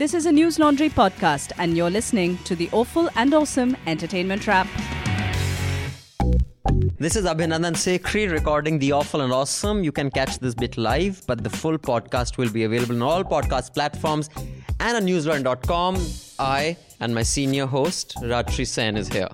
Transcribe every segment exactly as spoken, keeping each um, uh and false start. This is a News Laundry podcast and you're listening to The Awful and Awesome Entertainment Wrap. This is Abhinandan Sekhri recording The Awful and Awesome. You can catch this bit live, but the full podcast will be available on all podcast platforms and on newsline dot com. I and my senior host, Rajyasree Sen, is here.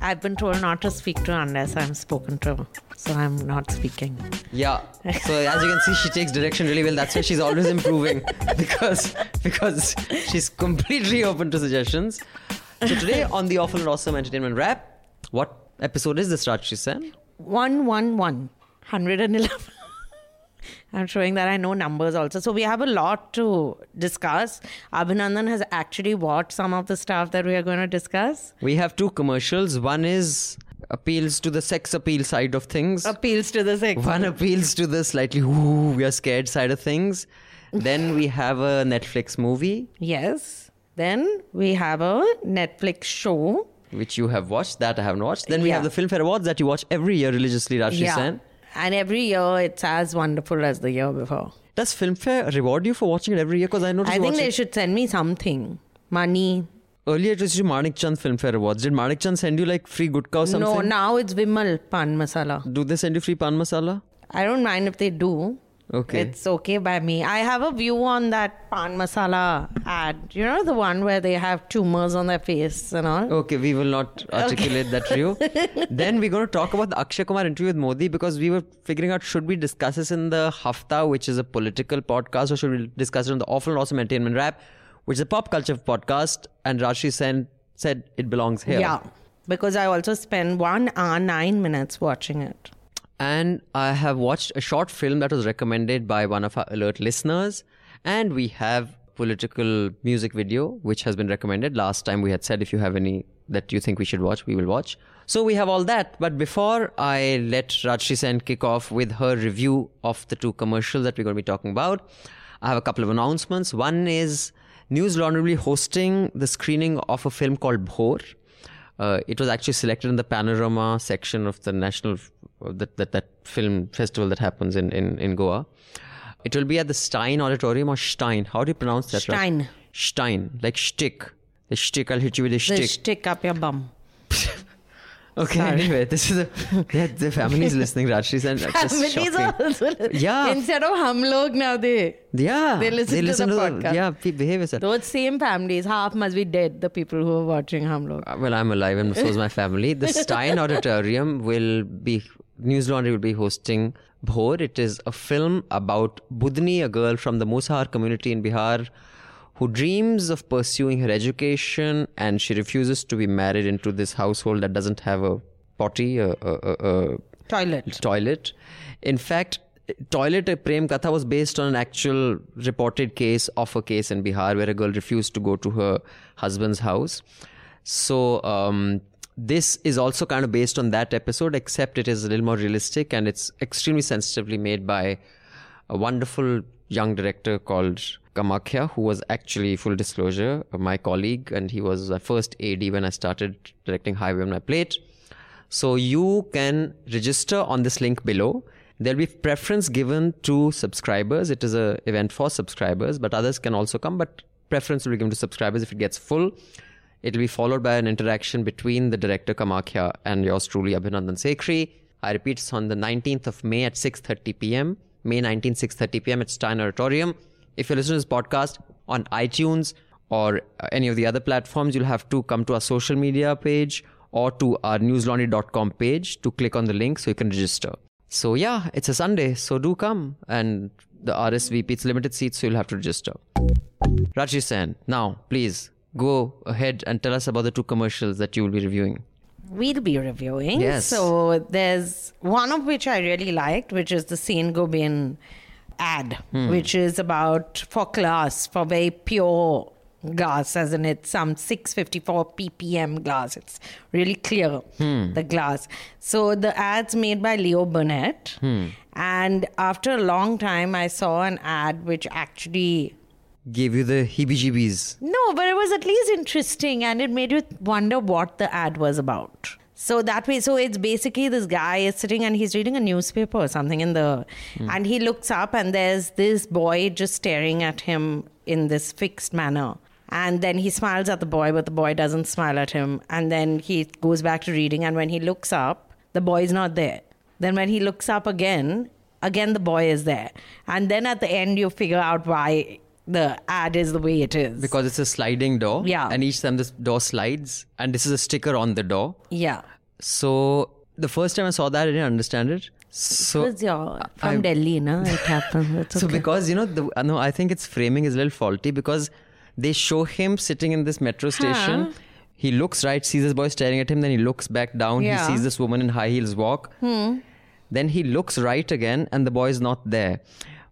I've been told not to speak to her unless I'm spoken to. So I'm not speaking. Yeah. So as you can see, she takes direction really well. That's why she's always improving. Because because she's completely open to suggestions. So today on the Awful and Awesome Entertainment Wrap, what episode is this, Rajyasree Sen? one eleven. one eleven. I'm showing that I know numbers also. So we have a lot to discuss. Abhinandan has actually watched some of the stuff that we are going to discuss. We have two commercials. One is appeals to the sex appeal side of things. Appeals to the sex. One appeals to the slightly, ooh, we are scared side of things. Then we have a Netflix movie. Yes. Then we have a Netflix show. Which you have watched. That I haven't watched. Then we yeah. have the Filmfare Awards that you watch every year religiously, Rajyasree yeah. Sen. And every year, it's as wonderful as the year before. Does Filmfare reward you for watching it every year? Because I noticed. I think they it. should send me something. Money. Earlier, it was Manik Chand Filmfare Awards. Did Manik Chand send you like free gutka or something? No, now it's Vimal Pan Masala. Do they send you free Pan Masala? I don't mind if they do. Okay. It's okay by me. I have a view on that Pan Masala ad. You know, the one where they have tumors on their face and all. Okay, we will not articulate okay. that view. Then we're going to talk about the Akshay Kumar interview with Modi, because we were figuring out, should we discuss this in the Hafta, which is a political podcast, or should we discuss it on the Awful and Awesome Entertainment Wrap, which is a pop culture podcast, and Rajyasree Sen said it belongs here. Yeah, because I also spent one hour, nine minutes watching it. And I have watched a short film that was recommended by one of our alert listeners. And we have political music video, which has been recommended. Last time we had said, if you have any that you think we should watch, we will watch. So we have all that. But before I let Rajyasree Sen kick off with her review of the two commercials that we're going to be talking about, I have a couple of announcements. One is News Laundry hosting the screening of a film called Bhor. Uh, it was actually selected in the Panorama section of the national uh, that, that that film festival that happens in, in, in Goa. It will be at the Stein Auditorium or Stein. How do you pronounce that? Stein. Right? Stein, like shtick. The shtick. I'll hit you with a shtick. The shtick up your bum. Okay. Sorry. Anyway, this is a yeah, the families listening, Rajyasree Sen. Families are also listening. Yeah. Instead of hum log now they yeah they listen, they listen to the to podcast. The, yeah, behave yourself. Those same families, half must be dead. The people who are watching hum log. Well, I'm alive, and so is my family. The Stein Auditorium will be News Laundry will be hosting Bhor. It is a film about Budni, a girl from the Musahar community in Bihar, who dreams of pursuing her education, and she refuses to be married into this household that doesn't have a potty, a, a, a, a toilet. toilet. In fact, Toilet Ek Prem Katha was based on an actual reported case of a case in Bihar where a girl refused to go to her husband's house. So um, this is also kind of based on that episode, except it is a little more realistic, and it's extremely sensitively made by a wonderful young director called Kamakya, who was actually, full disclosure, my colleague, and he was my first A D when I started directing Highway on my plate. So you can register on this link below. There'll be preference given to subscribers. It is an event for subscribers, but others can also come, but preference will be given to subscribers. If it gets full, it'll be followed by an interaction between the director Kamakya and yours truly, Abhinandan Sekhri. I repeat, it's on the nineteenth of May at six thirty p.m. May nineteenth, six thirty p.m. at Stein Auditorium. If you listen to this podcast on iTunes or any of the other platforms, you'll have to come to our social media page or to our newslaundry dot com page to click on the link so you can register. So yeah, it's a Sunday, so do come. And the R S V P, it's limited seats, so you'll have to register. Rajyasree Sen, now please go ahead and tell us about the two commercials that you will be reviewing. We'll be reviewing. Yes. So there's one of which I really liked, which is the Saint-Gobain ad, hmm. which is about for glass, for very pure glass, as in it's some six fifty-four p p m glass. It's really clear, hmm. the glass. So the ad's made by Leo Burnett. Hmm. And after a long time, I saw an ad which actually gave you the heebie-jeebies. No, but it was at least interesting, and it made you wonder what the ad was about. So that way, so it's basically this guy is sitting and he's reading a newspaper or something in the, mm. and he looks up and there's this boy just staring at him in this fixed manner. And then he smiles at the boy, but the boy doesn't smile at him. And then he goes back to reading. And when he looks up, the boy's not there. Then when he looks up again, again, the boy is there. And then at the end, you figure out why the ad is the way it is. Because it's a sliding door. Yeah. And each time this door slides, and this is a sticker on the door. Yeah. So the first time I saw that, I didn't understand it. So it was your, from I, Delhi, no? It happened. It's so okay. Because, you know, the, no, I think its framing is a little faulty because they show him sitting in this metro station. Huh. He looks right, sees this boy staring at him. Then he looks back down. Yeah. He sees this woman in high heels walk. Hmm. Then he looks right again and the boy is not there.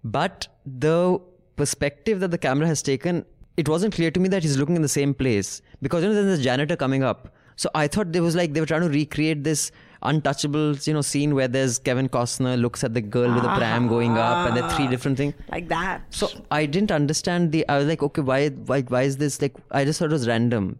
But the perspective that the camera has taken, it wasn't clear to me that he's looking in the same place. Because, you know, there's this janitor coming up. So I thought there was like, they were trying to recreate this Untouchables, you know, scene where there's Kevin Costner looks at the girl ah, with a pram going up, and there are three different things like that. So I didn't understand the. I was like, okay, why, why, why is this? Like, I just thought it was random.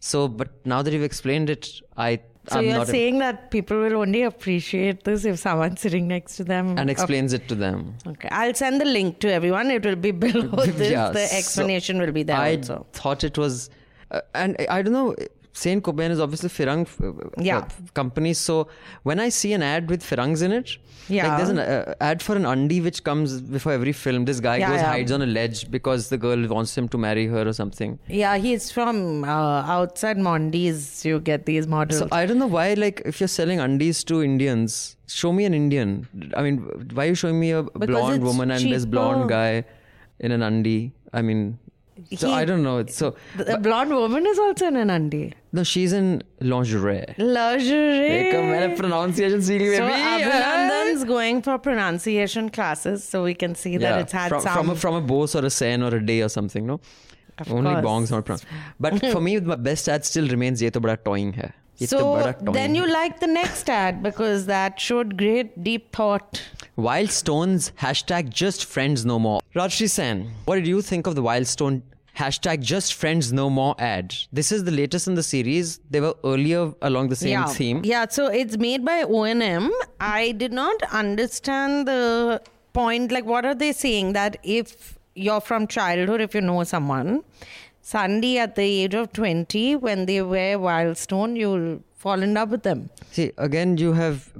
So, but now that you've explained it, I. So I'm you're not saying a, that people will only appreciate this if someone's sitting next to them and explains okay. it to them. Okay, I'll send the link to everyone. It will be below this. Yeah, the explanation so will be there. I also thought it was, uh, and I, I don't know. Saint-Gobain is obviously Firang yeah. company. So when I see an ad with Firangs in it, yeah. like there's an uh, ad for an undie which comes before every film. This guy yeah, goes yeah. hides on a ledge because the girl wants him to marry her or something. Yeah, he's from uh, outside Mondi's. You get these models. So I don't know why, like, if you're selling undies to Indians, show me an Indian. I mean, why are you showing me a because blonde woman cheaper. And this blonde guy in an undie? I mean... So he, I don't know. So the blonde woman is also in an undie. No, she's in lingerie. Lingerie. Hey, pronunciation. So Abhinandan's going for pronunciation classes, so we can see yeah, that it's had from, some from a, from a Bose or a Sen or a Day or something. No, of only course. Bongs not pronounced. But for me, my best ad still remains. Ye to bada toying hai. Ye so to bada toying then you hai. Like the next ad because that showed great deep thought. Wildstone's hashtag just friends no more. Rajyasree Sen, what did you think of the Wildstone hashtag just friends no more ad? This is the latest in the series. They were earlier along the same yeah. theme. Yeah, so it's made by O and M. I did not understand the point. Like, what are they saying? That if you're from childhood, if you know someone, suddenly at the age of twenty, when they wear Wildstone, you'll fall in love with them. See, again, you have...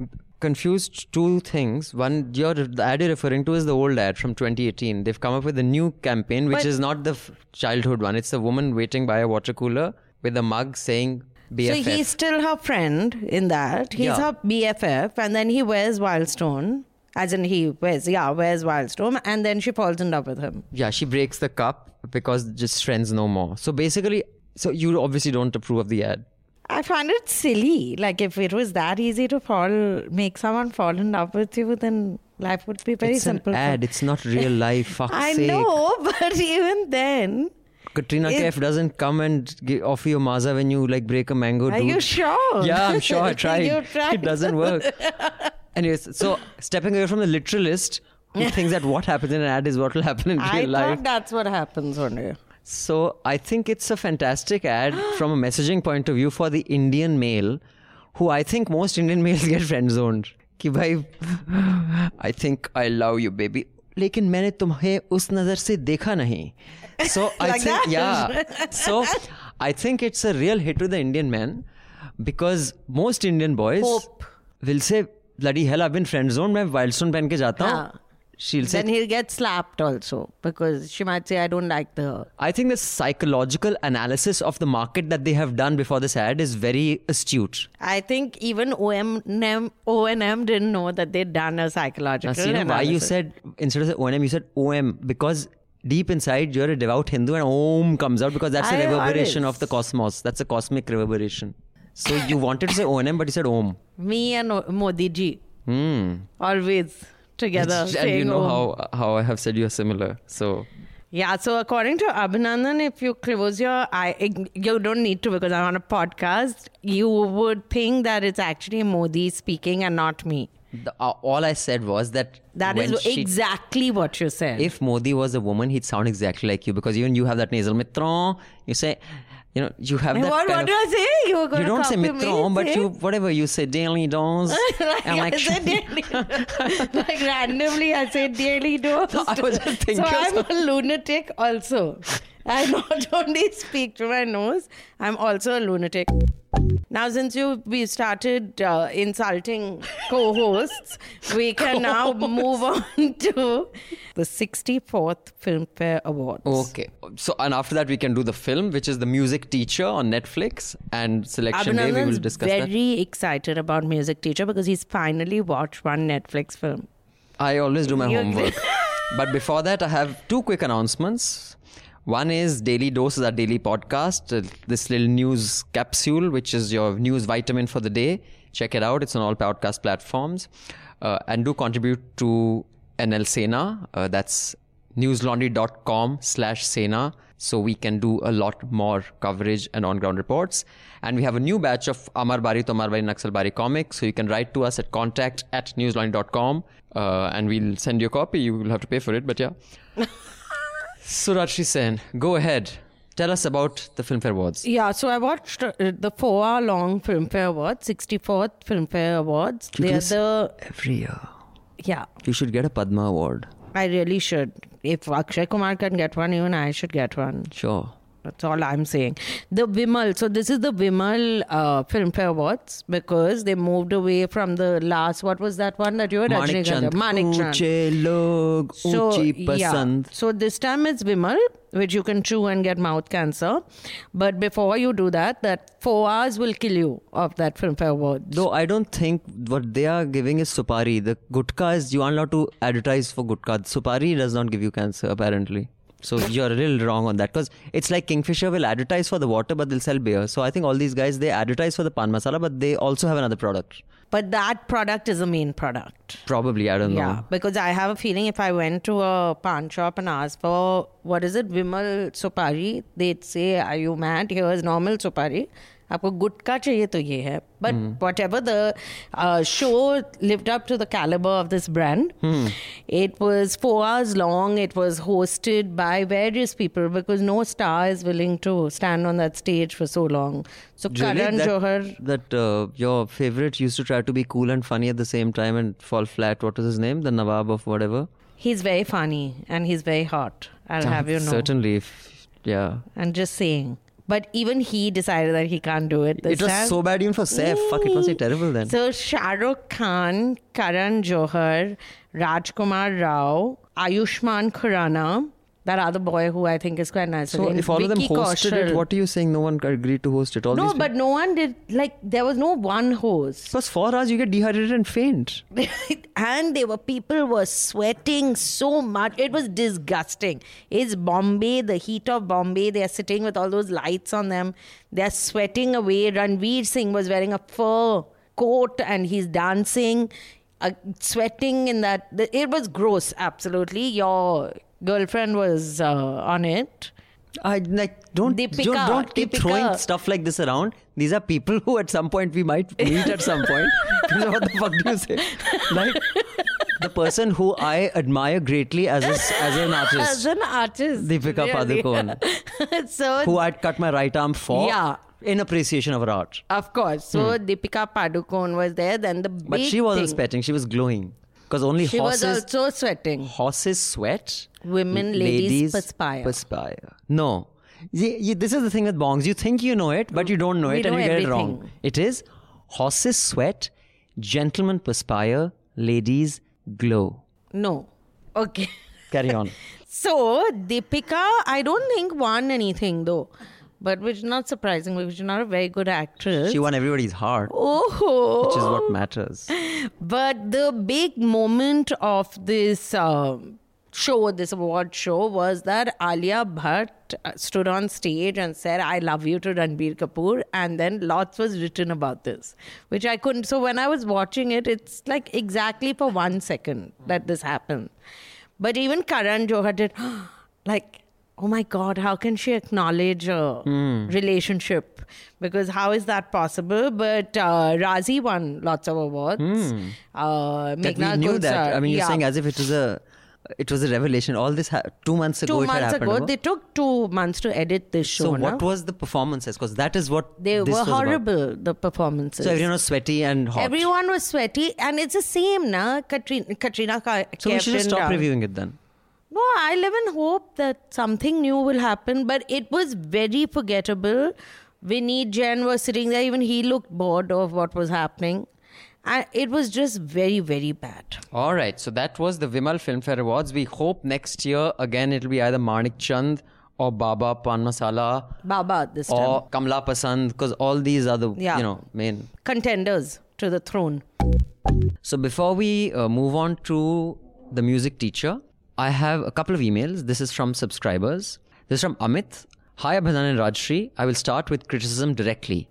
confused two things. One, your, the ad you're referring to is the old ad from twenty eighteen. They've come up with a new campaign, which but, is not the f- childhood one. It's a woman waiting by a water cooler with a mug saying B F F. So he's still her friend in that. He's yeah. her B F F, and then he wears Wildstone. As in he wears, yeah, wears Wildstone, and then she falls in love with him. Yeah, she breaks the cup because just friends no more. So basically, so you obviously don't approve of the ad. I find it silly. Like, if it was that easy to fall, make someone fall in love with you, then life would be very it's simple. It's an ad. It's not real life. Fuck's I sake. know, but even then... Katrina Kaif doesn't come and give, offer you maza when you, like, break a mango. Are dude. you sure? Yeah, I'm sure. I tried. tried. It doesn't work. Anyways, so stepping away from the literalist, who thinks that what happens in an ad is what will happen in real I life. I thought that's what happens only. So I think it's a fantastic ad from a messaging point of view for the Indian male, who I think most Indian males get friend-zoned. Ki bhai, I think I love you, baby. Lekin maine tumhe us nazar se dekha nahi. So I like think, that? yeah. So I think it's a real hit with the Indian man because most Indian boys Hope. will say, bloody hell, I've been friend-zoned. Main Wildstone pen ke jata hoon. She'll then he'll get slapped also because she might say, I don't like the... I think the psychological analysis of the market that they have done before this ad is very astute. I think even O and M didn't know that they'd done a psychological now, see, analysis. Now, why you said, instead of O and M, you said O M because deep inside you're a devout Hindu and Om comes out because that's I a reverberation always. Of the cosmos. That's a cosmic reverberation. So you wanted to say O and M but you said Om. Me and o- Modi ji. Hmm. Always. Together, and you know home. how how I have said you are similar. So yeah. So according to Abhinandan, if you close your eye, you don't need to because I'm on a podcast. You would think that it's actually Modi speaking and not me. The, uh, all I said was that that is she, exactly what you said. If Modi was a woman, he'd sound exactly like you because even you have that nasal mitron. You say. You know, you have that what, kind what do I say? You, were gonna you don't say mitron, but say? you whatever you say, daily dons. like I'm like, daily, like randomly I say daily dons. No, I was just thinking. So I'm a lunatic also. I not only speak through my nose, I'm also a lunatic. Now, since you we started uh, insulting co-hosts, we can now move on to the sixty-fourth Filmfare Awards. Okay. So, and after that, we can do the film, which is The Music Teacher on Netflix, and Selection Day, we will discuss that. Abhinandan's very excited about Music Teacher because he's finally watched one Netflix film. I always do my you homework. But before that, I have two quick announcements. One is Daily Dose is our daily podcast, uh, this little news capsule, which is your news vitamin for the day. Check it out. It's on all podcast platforms. Uh, and do contribute to N L Sena. Uh, that's newslaundry.com slash Sena. So we can do a lot more coverage and on-ground reports. And we have a new batch of Amar Bari to Amar Bari Naxal Bari comics. So you can write to us at contact at newslaundry dot com. Uh, and we'll send you a copy. You will have to pay for it, but yeah. So, Rajyasree Sen, go ahead. Tell us about the Filmfare Awards. Yeah, so I watched uh, the four-hour-long Filmfare Awards, sixty-fourth Filmfare Awards. You They're the every year. Yeah. You should get a Padma Award. I really should. If Akshay Kumar can get one, even I should get one. Sure. That's all I'm saying. The Vimal. So this is the Vimal uh, Filmfare Awards because they moved away from the last. What was that one that you were Manik Chand. Manik Chand. Uche log, so, uchi pasand. Yeah. So this time it's Vimal, which you can chew and get mouth cancer. But before you do that, that four hours will kill you of that Filmfare Awards. Though I don't think what they are giving is Supari. The Gutka is, you are allowed to advertise for Gutka. Supari does not give you cancer, apparently. So you're a little wrong on that because it's like Kingfisher will advertise for the water but they'll sell beer. So I think all these guys, they advertise for the pan masala but they also have another product. But that product is a main product. Probably, I don't yeah, know. Yeah, because I have a feeling if I went to a pan shop and asked for, what is it, Vimal Supari, they'd say, are you mad? Here is normal Supari. Aapko gutka chahiye to ye hai. But mm. whatever, the uh, show lived up to the caliber of this brand. Mm. It was four hours long. It was hosted by various people because no star is willing to stand on that stage for so long. So Karan that, Johar. That uh, your favorite used to try to be cool and funny at the same time and fall flat. What was his name? The Nawab of whatever. He's very funny and he's very hot. I'll have you know. Certainly. If, yeah. And just saying. But even he decided that he can't do it. It was time. So bad even for Saif. Mm. Fuck, it was terrible then. So Shah Rukh Khan, Karan Johar, Rajkumar Rao, Ayushmann Khurrana, that other boy who I think is quite nice. So again, if all Vicky of them hosted Kaushal. It, what are you saying? No one agreed to host it. All no, these but people. No one did. Like, there was no one host. Because four hours you get dehydrated and faint. And there were people were sweating so much. It was disgusting. It's Bombay, the heat of Bombay. They are sitting with all those lights on them. They are sweating away. Ranveer Singh was wearing a fur coat and he's dancing, uh, sweating in that. It was gross, absolutely. Your girlfriend was uh, on it. I like don't Deepika, you don't keep Deepika. Throwing stuff like this around. These are people who at some point we might meet at some point. What the fuck do you say? Like the person who I admire greatly as a, as an artist. As an artist, Deepika really? Padukone, so who I'd cut my right arm for. Yeah. In appreciation of her art. Of course. So hmm. Deepika Padukone was there. Then the big but she wasn't thing. Sweating. She was glowing. Because only she horses... She was also sweating. Horses sweat. Women, ladies, ladies perspire. Perspire. No. You, you, this is the thing with bongs. You think you know it, but you don't know we it know and you everything. Get it wrong. It is horses sweat, gentlemen perspire, ladies glow. No. Okay. Carry on. So, Deepika, I don't think won anything though. But which is not surprising, which is not a very good actress. She won everybody's heart. Oh. Which is what matters. But the big moment of this uh, show, this award show, was that Alia Bhatt stood on stage and said, I love you to Ranbir Kapoor. And then lots was written about this, which I couldn't. So when I was watching it, it's like exactly for one second that this happened. But even Karan Johar did, like... Oh my God, how can she acknowledge a mm. relationship? Because how is that possible? But uh, Razi won lots of awards. Mm. Uh, that we knew Gulsar. That. I mean, yeah. You're saying as if it was a it was a revelation. All this, ha- two months ago two it months had happened. Ago, they took two months to edit this show. So what na? Was the performances? Because that is what they this were horrible, about. The performances. So everyone was sweaty and hot. Everyone was sweaty and it's the same, na? Katrina, Katrina Kaif. So we should just stop down. Reviewing it then. No, I'll even hope that something new will happen. But it was very forgettable. Vineet Jain was sitting there. Even he looked bored of what was happening. And it was just very, very bad. All right. So that was the Vimal Filmfare Awards. We hope next year, again, it'll be either Manik Chand or Baba Pan Masala. Baba this time. Or Kamala Pasand. Because all these are the, yeah. you know, main... contenders to the throne. So before we uh, move on to The Music Teacher, I have a couple of emails. This is from subscribers. This is from Amit. Hi, Abhinandan and Rajyasree. I will start with criticism directly.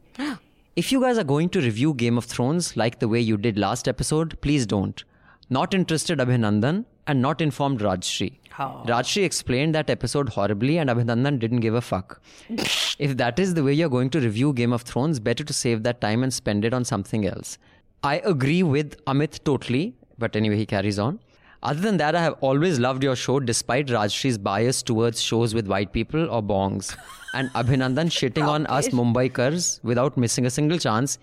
If you guys are going to review Game of Thrones like the way you did last episode, please don't. Not interested, Abhinandan, and not informed, Rajyasree. Oh. Rajyasree explained that episode horribly and Abhinandan didn't give a fuck. If that is the way you're going to review Game of Thrones, better to save that time and spend it on something else. I agree with Amit totally, but anyway, he carries on. Other than that, I have always loved your show despite Rajshree's bias towards shows with white people or bongs. And Abhinandan shitting on us Mumbaikars without missing a single chance.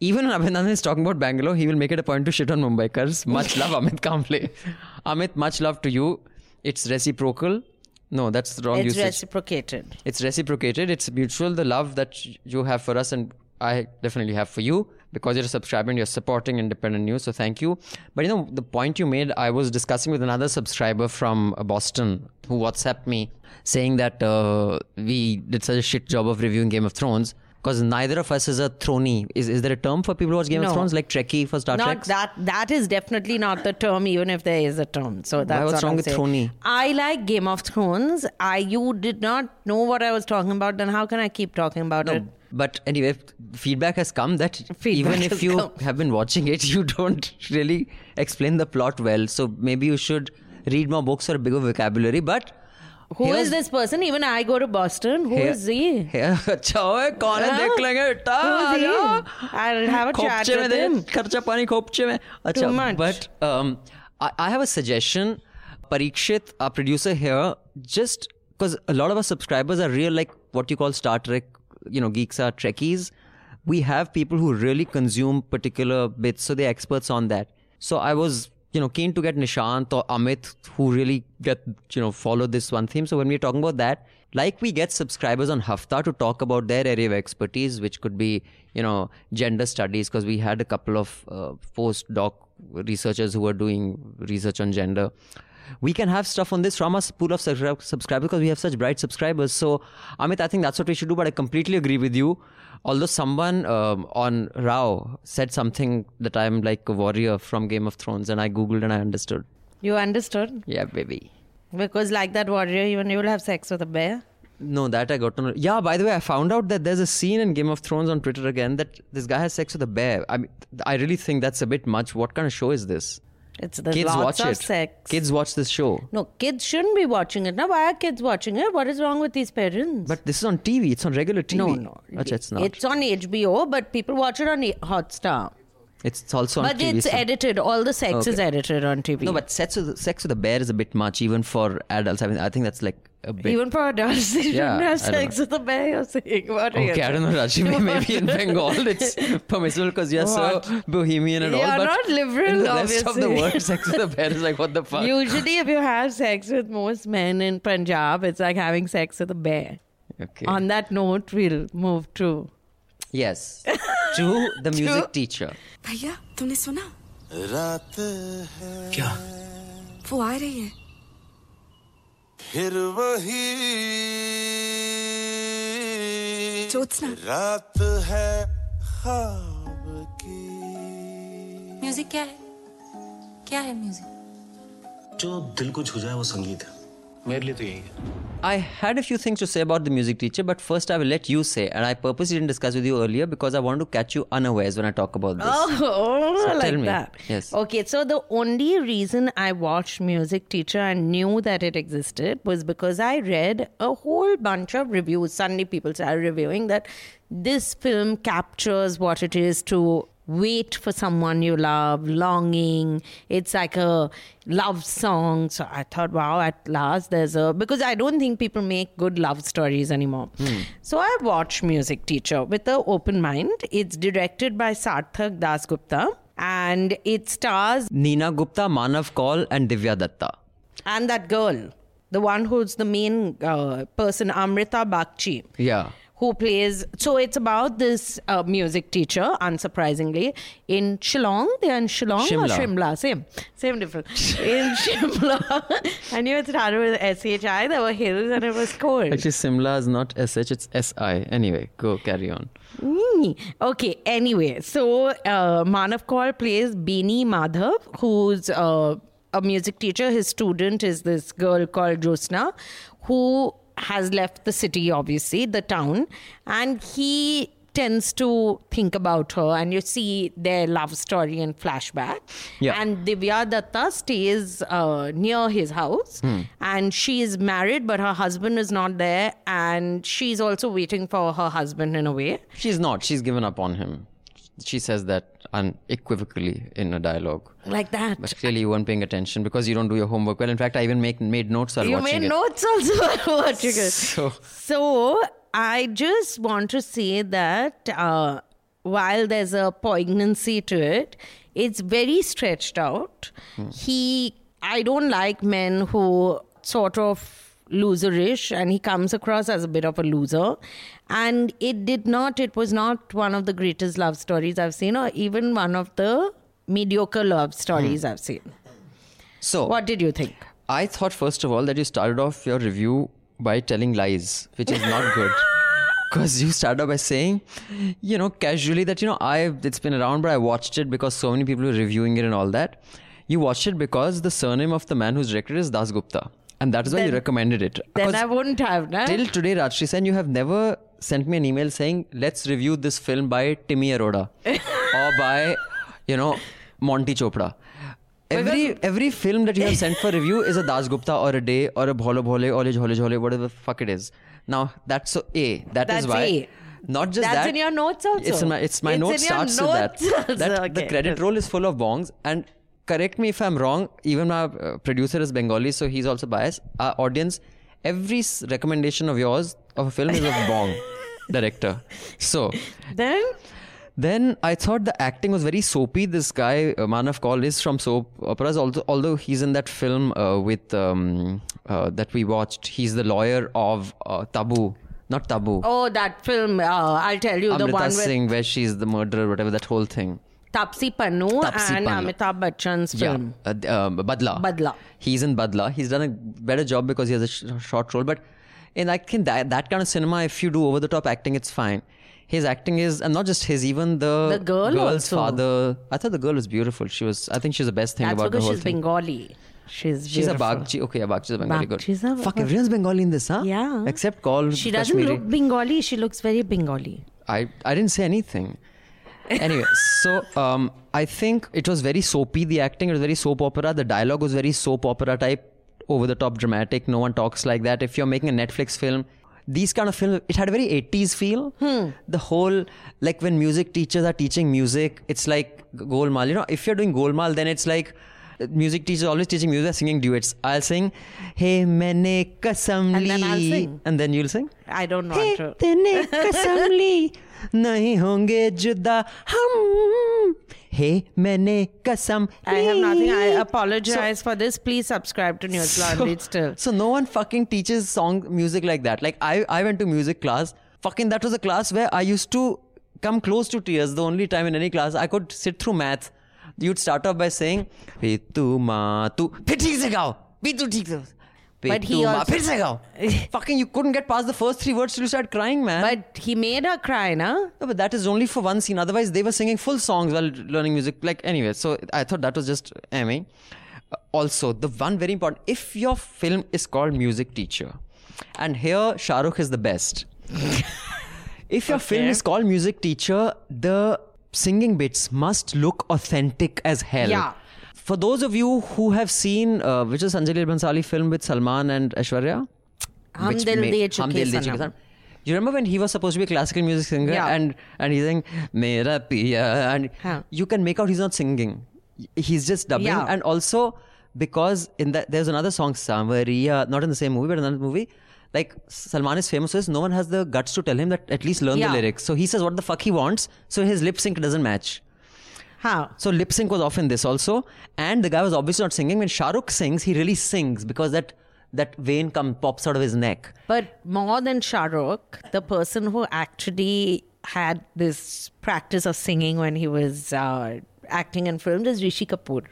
Even when Abhinandan is talking about Bangalore, he will make it a point to shit on Mumbaikars. Much love, Amit Kamble. Amit, much love to you. It's reciprocal. No, that's the wrong it's usage. It's reciprocated. It's reciprocated. It's mutual, the love that you have for us and I definitely have for you. Because you're subscribing, you're supporting independent news, so thank you. But you know, the point you made, I was discussing with another subscriber from Boston who WhatsApped me saying that uh, we did such a shit job of reviewing Game of Thrones because neither of us is a Throny. Is is there a term for people who watch Game no. of Thrones, like Trekkie for Star Trek? That that is definitely not the term, even if there is a term. So that's Why, what's what wrong I'm with saying. Throny? I like Game of Thrones. I you did not know what I was talking about, then how can I keep talking about no. it? But anyway, feedback has come that feedback even if you come. have been watching it, you don't really explain the plot well. So maybe you should read more books or a bigger vocabulary. But who is this person? Even I go to Boston. Who is he? Yeah. I'll have a chat with him. Too much. But um, I, I have a suggestion. Parikshit, our producer here, just because a lot of our subscribers are real, like what you call Star Trek, you know, geeks are Trekkies. We have people who really consume particular bits, so they're experts on that. So I was, you know, keen to get Nishant or Amit who really get, you know, follow this one theme. So when we're talking about that, like we get subscribers on Hafta to talk about their area of expertise, which could be, you know, gender studies, because we had a couple of uh, postdoc researchers who were doing research on gender. We can have stuff on this from our pool of subscribers because we have such bright subscribers. So, Amit, I think that's what we should do, but I completely agree with you. Although someone um, on Rao said something that I'm like a warrior from Game of Thrones, and I Googled and I understood. You understood? Yeah, baby. Because like that warrior, even you will have sex with a bear? No, that I got to know. Yeah, by the way, I found out that there's a scene in Game of Thrones on Twitter again that this guy has sex with a bear. I mean, I really think that's a bit much. What kind of show is this? It's the kids lots watch of it. Sex. Kids watch this show. No, kids shouldn't be watching it. Now, why are kids watching it? What is wrong with these parents? But this is on T V. It's on regular T V. No, no. Achha, it's not. It's on H B O, but people watch it on Hotstar. It's also on but T V. But it's so. edited. All the sex okay. is edited on T V. No, but sex with, sex with a bear is a bit much, even for adults. I mean, I think that's like a bit... Even for adults, they yeah, shouldn't have sex with a bear, you're saying. What okay, I don't know, Rajyasree. Maybe in Bengal it's permissible because you're what? so bohemian and you're all. You're not liberal, in the rest obviously. of the world, sex with a bear is like, what the fuck? Usually if you have sex with most men in Punjab, it's like having sex with a bear. Okay. On that note, we'll move to... Yes. To the music to... teacher. Bhaiya, tumne suna? Kya? Wo aa rahi hai. फिर वही रात है ख्वाब की music क्या है क्या है म्यूजिक जो दिल को छू जाए वो संगीत है मेरे लिए तो यही है. I had a few things to say about The Music Teacher, but first I will let you say, and I purposely didn't discuss with you earlier because I want to catch you unawares when I talk about this. Oh, oh so like tell me. That. Yes. Okay, so the only reason I watched Music Teacher and knew that it existed was because I read a whole bunch of reviews. Suddenly people started reviewing that this film captures what it is to wait for someone you love, longing. It's like a love song. So I thought, wow, at last there's a... Because I don't think people make good love stories anymore. Hmm. So I watched Music Teacher with an open mind. It's directed by Sarthak Das Gupta. And it stars... Neena Gupta, Manav Kaul and Divya Dutta. and that girl, the one who's the main uh, person, Amrita Bakshi. Yeah. Who plays... So it's about this uh, music teacher, unsurprisingly, in Shillong. They're in Shillong Shimla. or Shimla? Same. Same difference. In Shimla. I knew it started with S H I. There were hills and it was cold. Actually, Shimla is not S H, it's S I. Anyway, go carry on. Mm. Okay, anyway. So, uh, Manav Kaul plays Bini Madhav, who's uh, a music teacher. His student is this girl called Jyotsna, who... has left the city, obviously, the town, and he tends to think about her, and you see their love story in flashback. Yeah. And Divya Dutta stays uh, near his house, mm. and she is married, but her husband is not there, and she's also waiting for her husband in a way. She's not. She's given up on him. She says that unequivocally in a dialogue. Like that. But clearly you weren't paying attention because you don't do your homework well. In fact, I even make, made notes while you watching it. You made notes also while watching it. So, so I just want to say that uh, while there's a poignancy to it, it's very stretched out. Hmm. He, I don't like men who sort of loserish, and he comes across as a bit of a loser, and it did not it was not one of the greatest love stories I've seen, or even one of the mediocre love stories mm. I've seen. So what did you think? I thought first of all that you started off your review by telling lies, which is not good, because you started off by saying, you know, casually that, you know, I it's been around but I watched it because so many people were reviewing it and all that. You watched it because the surname of the man who's directed is Das Gupta. And that is why then, you recommended it. Then I wouldn't have, no? Till today, Rajyasree Sen, you have never sent me an email saying, let's review this film by Timmy Aroda or by, you know, Monty Chopra. Every because, every film that you have sent for review is a Das Gupta or a Day or a Bholo Bhole or a Jhole Jhole, whatever the fuck it is. Now, that's a, a that that's is why. A. Not just that's that. That's in your notes also. It's in my, it's my it's note starts notes with that. that okay. The credit roll is full of bongs, and... correct me if I'm wrong, even my uh, producer is Bengali, so he's also biased. Our audience, every s- recommendation of yours of a film is of Bong, director. So, then? Then I thought the acting was very soapy. This guy, uh, Manav Kaul, is from soap operas, although, although he's in that film uh, with um, uh, that we watched. He's the lawyer of uh, Tabu. Not Tabu. Oh, that film, uh, I'll tell you. Amrita the one Singh, with... where she's the murderer, whatever, that whole thing. Tapsi Pannu Tapsi and Pannu. Amitabh Bachchan's film. Yeah. Uh, uh, Badla. Badla. He's in Badla. He's done a better job because he has a sh- short role. But in I think that, that kind of cinema, if you do over-the-top acting, it's fine. His acting is, and not just his, even the, the girl girl's also. Father. I thought the girl was beautiful. She was. I think she's the best thing That's about the whole thing. That's because she's Bengali. She's beautiful. She's a Bagchi. Okay, yeah, Bagchi's a Bengali girl. Bag- Fuck, everyone's Bengali in this, huh? Yeah. Except Kaul. She doesn't Kashmiri. Look Bengali. She looks very Bengali. I, I didn't say anything. Anyway, so um, I think it was very soapy, the acting. It was very soap opera. The dialogue was very soap opera type, over-the-top dramatic. No one talks like that. If you're making a Netflix film, these kind of films, it had a very eighties feel. Hmm. The whole, like when music teachers are teaching music, it's like Golmaal. You know, if you're doing Golmaal, then it's like music teachers always teaching music, singing duets. I'll sing, Hey, Maine Kasam Li. And then I'll sing. And then you'll sing? I don't want hey, to. Hey, Maine Kasam Li. Nahi honge juda hum. Hey, maine kasam. I have nothing. I apologize so, for this. Please subscribe to News Laundry so, still. So no one fucking teaches song music like that. Like I, I went to music class. Fucking that was a class where I used to come close to tears. The only time in any class I could sit through math. You'd start off by saying, Pitu ma tu. Phir theek se gao. Pitu theek se gao. But he also, fucking you couldn't get past the first three words till you started crying, man. But he made her cry, no? No, but that is only for one scene. Otherwise, they were singing full songs while learning music. Like, anyway, so I thought that was just, I mean. Uh, also, the one very important, if your film is called Music Teacher, and here Shah Rukh is the best. If your okay. film is called Music Teacher, the singing bits must look authentic as hell. Yeah. For those of you who have seen, uh, which is Sanjay Leela Bhansali film with Salman and Aishwarya? Hum Dil De Chuke Sanam. You remember when he was supposed to be a classical music singer yeah. and, and he's saying, Mera Piya, and huh. you can make out he's not singing. He's just dubbing. Yeah. And also, because in that there's another song, Samariya, not in the same movie, but in another movie, like Salman is famous for this, no one has the guts to tell him that at least learn yeah. the lyrics. So he says what the fuck he wants, so his lip sync doesn't match. Huh. So lip sync was often this also. And the guy was obviously not singing. When Shah Rukh sings, he really sings because that that vein come, pops out of his neck. But more than Shah Rukh, the person who actually had this practice of singing when he was uh, acting in films is Rishi Kapoor.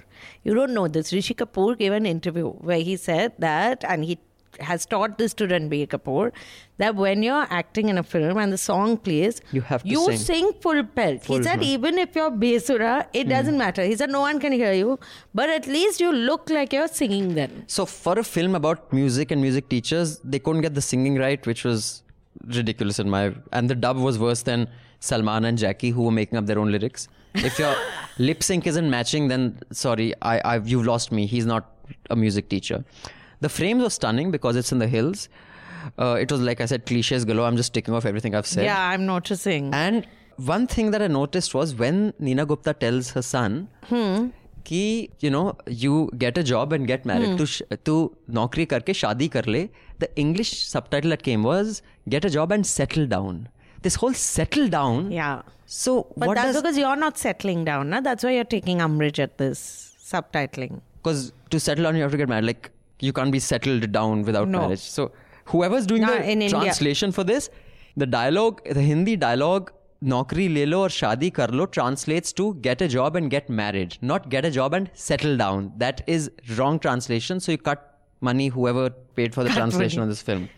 You don't know this. Rishi Kapoor gave an interview where he said that, and he has taught this to Ranbir Kapoor, that when you're acting in a film and the song plays, you have to you sing. sing full pelt. Full he said, man. Even if you're Besura, it mm. doesn't matter. He said, no one can hear you, but at least you look like you're singing then. So for a film about music and music teachers, they couldn't get the singing right, which was ridiculous in my... And the dub was worse than Salman and Jackie, who were making up their own lyrics. If your lip sync isn't matching, then sorry, I, I've you've lost me. He's not a music teacher. The frames were stunning because it's in the hills. Uh, it was, like I said, cliches galore. I'm just ticking off everything I've said. Yeah, I'm noticing. And one thing that I noticed was when Neena Gupta tells her son, hmm. ki, you know, you get a job and get married. Hmm. Tu, sh- tu naukri karke shadi kar le. The English subtitle that came was, get a job and settle down. This whole settle down. Yeah. So but what that's does... because you're not settling down. Na? That's why you're taking umbrage at this subtitling. Because to settle down, you have to get married. Like, you can't be settled down without no. marriage. So whoever's doing no, the in translation India. For this, the dialogue, the Hindi dialogue, naukri lelo or shadi karlo translates to get a job and get married, not get a job and settle down. That is wrong translation. So you cut money, whoever paid for the cut translation money. Of this film.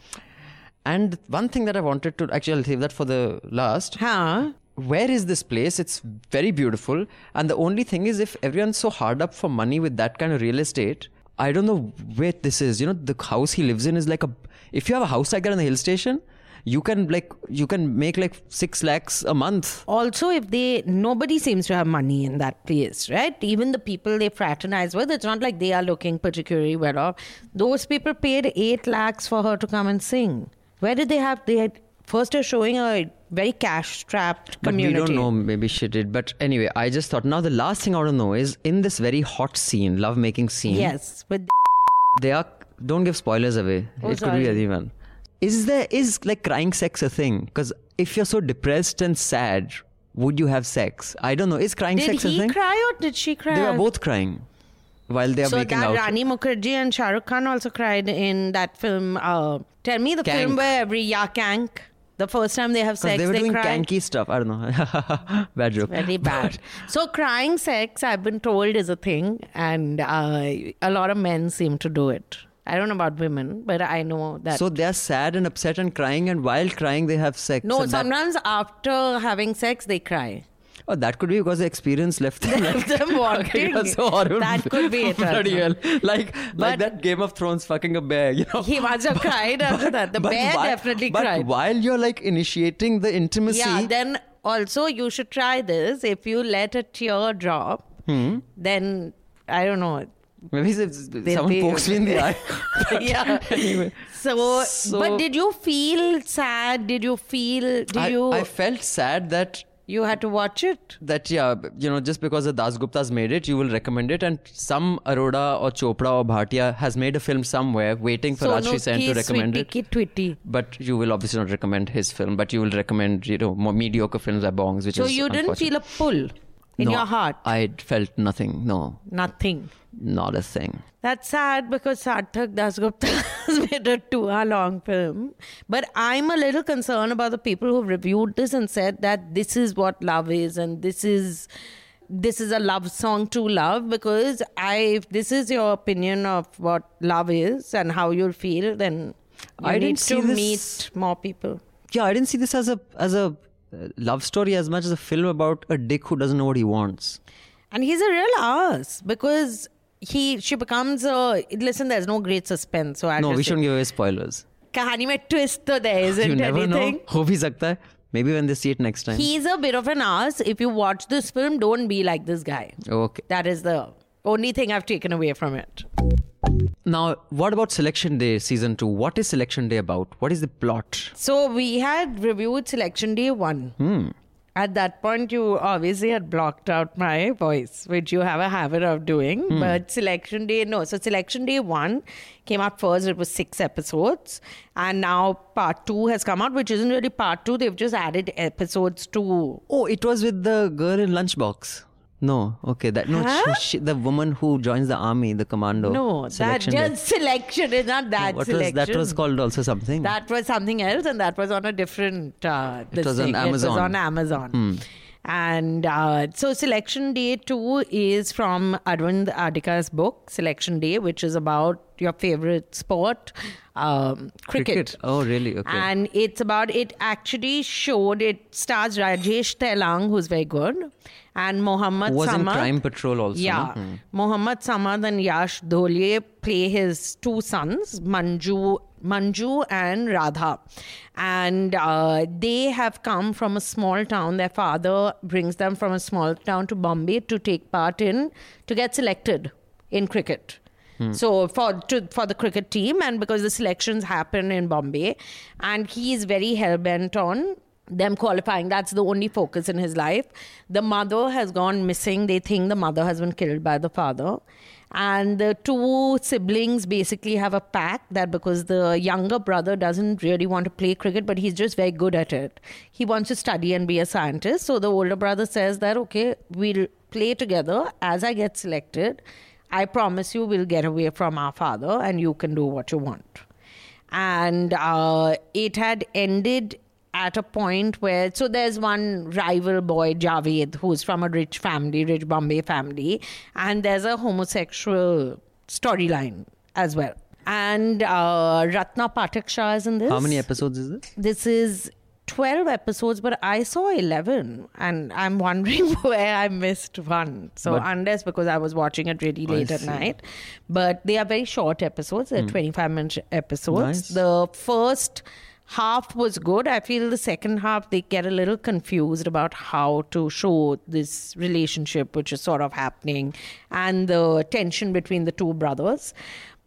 And one thing that I wanted to, actually I'll save that for the last. Huh? Where is this place? It's very beautiful. And the only thing is, if everyone's so hard up for money with that kind of real estate, I don't know where this is. You know, the house he lives in is like a... If you have a house like that in the hill station, you can like you can make like six lakhs a month. Also, if they... Nobody seems to have money in that place, right? Even the people they fraternize with, it's not like they are looking particularly well off. Those people paid eight lakhs for her to come and sing. Where did they have... They had, first they're showing a very cash-strapped community. But we don't know. Maybe she did. But anyway, I just thought... Now, the last thing I want to know is, in this very hot scene, love-making scene... Yes, with... They are... Don't give spoilers away. Oh, it sorry. Could be anyone. Is there... Is, like, crying sex a thing? Because if you're so depressed and sad, would you have sex? I don't know. Is crying did sex a thing? Did he cry or did she cry? They were both crying while they are so making out. So that Rani Mukherjee and Shah Rukh Khan also cried in that film... Uh, tell me the kank. Film where every... Yeah, Kank... The first time they have sex, they were they doing cry. Kanky stuff. I don't know. Bad joke. Very bad. But so crying sex, I've been told, is a thing. And uh, a lot of men seem to do it. I don't know about women, but I know that. So they're sad and upset and crying. And while crying, they have sex. No, sometimes that... after having sex, they cry. Oh, that could be because the experience left them. Left like, them wanting. Like, so horrible. That could be it. Bloody hell. Like, like that Game of Thrones fucking a bear. You know? He must have but, cried after but, that. The bear while, definitely but cried. But while you're like initiating the intimacy. Yeah, then also you should try this. If you let a tear drop, hmm. then I don't know. Maybe if they, someone they, pokes me in the eye. Yeah. Anyway. So, so, but did you feel sad? Did you feel. Did I, you, I felt sad that. You had to watch it. That, yeah, you know, just because the Das Guptas made it, you will recommend it. And some Aroda or Chopra or Bhatia has made a film somewhere waiting for so Rajyasree Sen to recommend it. Ki twitty. But you will obviously not recommend his film. But you will recommend, you know, more mediocre films like Bongs, which so is So you didn't feel a pull in no, your heart? I felt nothing, no. Nothing? Not a thing. That's sad because Sarthak Dasgupta has made a two-hour-long film. But I'm a little concerned about the people who've reviewed this and said that this is what love is and this is this is a love song to love. Because I, if this is your opinion of what love is and how you'll feel, then you I need to meet more people. Yeah, I didn't see this as a as a love story as much as a film about a dick who doesn't know what he wants. And he's a real ass because he she becomes a... Listen, there's no great suspense. So I No, we shouldn't say. Give away spoilers. Kahani mein twist to there isn't anything. You never anything. Know. Ho bhi sakta hai. Maybe when they see it next time. He's a bit of an ass. If you watch this film, don't be like this guy. Okay. That is the only thing I've taken away from it. Now, what about Selection Day Season two? What is Selection Day about? What is the plot? So we had reviewed Selection Day one. Hmm. At that point, you obviously had blocked out my voice, which you have a habit of doing. Mm. But Selection Day, no. So Selection Day one came out first. It was six episodes. And now part two has come out, which isn't really part two. They've just added episodes to... Oh, it was with the girl in Lunchbox. No, okay, that no. Huh? She, she, the woman who joins the army, the commando. No, selection that just selection is not that no, what selection. Was, that was called also something. That was something else, and that was on a different. Uh, it was thing. on Amazon. It was on Amazon. Hmm. And uh, so Selection Day two is from Arvind Adika's book, Selection Day, which is about your favorite sport, um, cricket. cricket. Oh, really? Okay. And it's about, it actually showed, it stars Rajesh Telang, who's very good, and Mohammad Samad. Was in Crime Patrol also. Yeah. No? Hmm. Mohammad Samad and Yash Dholye play his two sons, Manju Manju and Radha, and uh, they have come from a small town. Their father brings them from a small town to Bombay to take part in, to get selected in cricket. Hmm. So for to, for the cricket team, and because the selections happen in Bombay, and he is very hell-bent on them qualifying. That's the only focus in his life. The mother has gone missing. They think the mother has been killed by the father. And the two siblings basically have a pact that because the younger brother doesn't really want to play cricket, but he's just very good at it. He wants to study and be a scientist. So the older brother says that, okay, we'll play together. As I get selected, I promise you we'll get away from our father and you can do what you want. And uh, it had ended at a point where, so there's one rival boy, Javed, who's from a rich family, rich Bombay family, and there's a homosexual storyline as well. And uh, Ratna Pathak Shah is in this. How many episodes is this? This is twelve episodes, but I saw eleven, and I'm wondering where I missed one. So but, unless because I was watching it really late at night. But they are very short episodes. They're mm. twenty-five minute episodes. Nice. The first half was good. I feel the second half, they get a little confused about how to show this relationship, which is sort of happening, and the tension between the two brothers.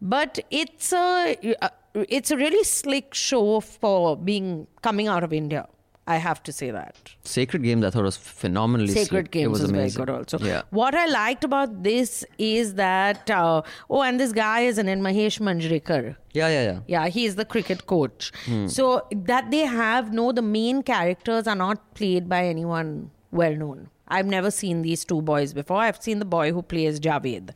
But it's a, it's a really slick show for being coming out of India. I have to say that. Sacred Games, I thought, was phenomenally slick. Sacred Games was, was very good also. Yeah. What I liked about this is that, uh, oh, and this guy is in it, Mahesh Manjrekar. Yeah, yeah, yeah. Yeah, he is the cricket coach. Hmm. So that they have, no, the main characters are not played by anyone well-known. I've never seen these two boys before. I've seen the boy who plays Javed.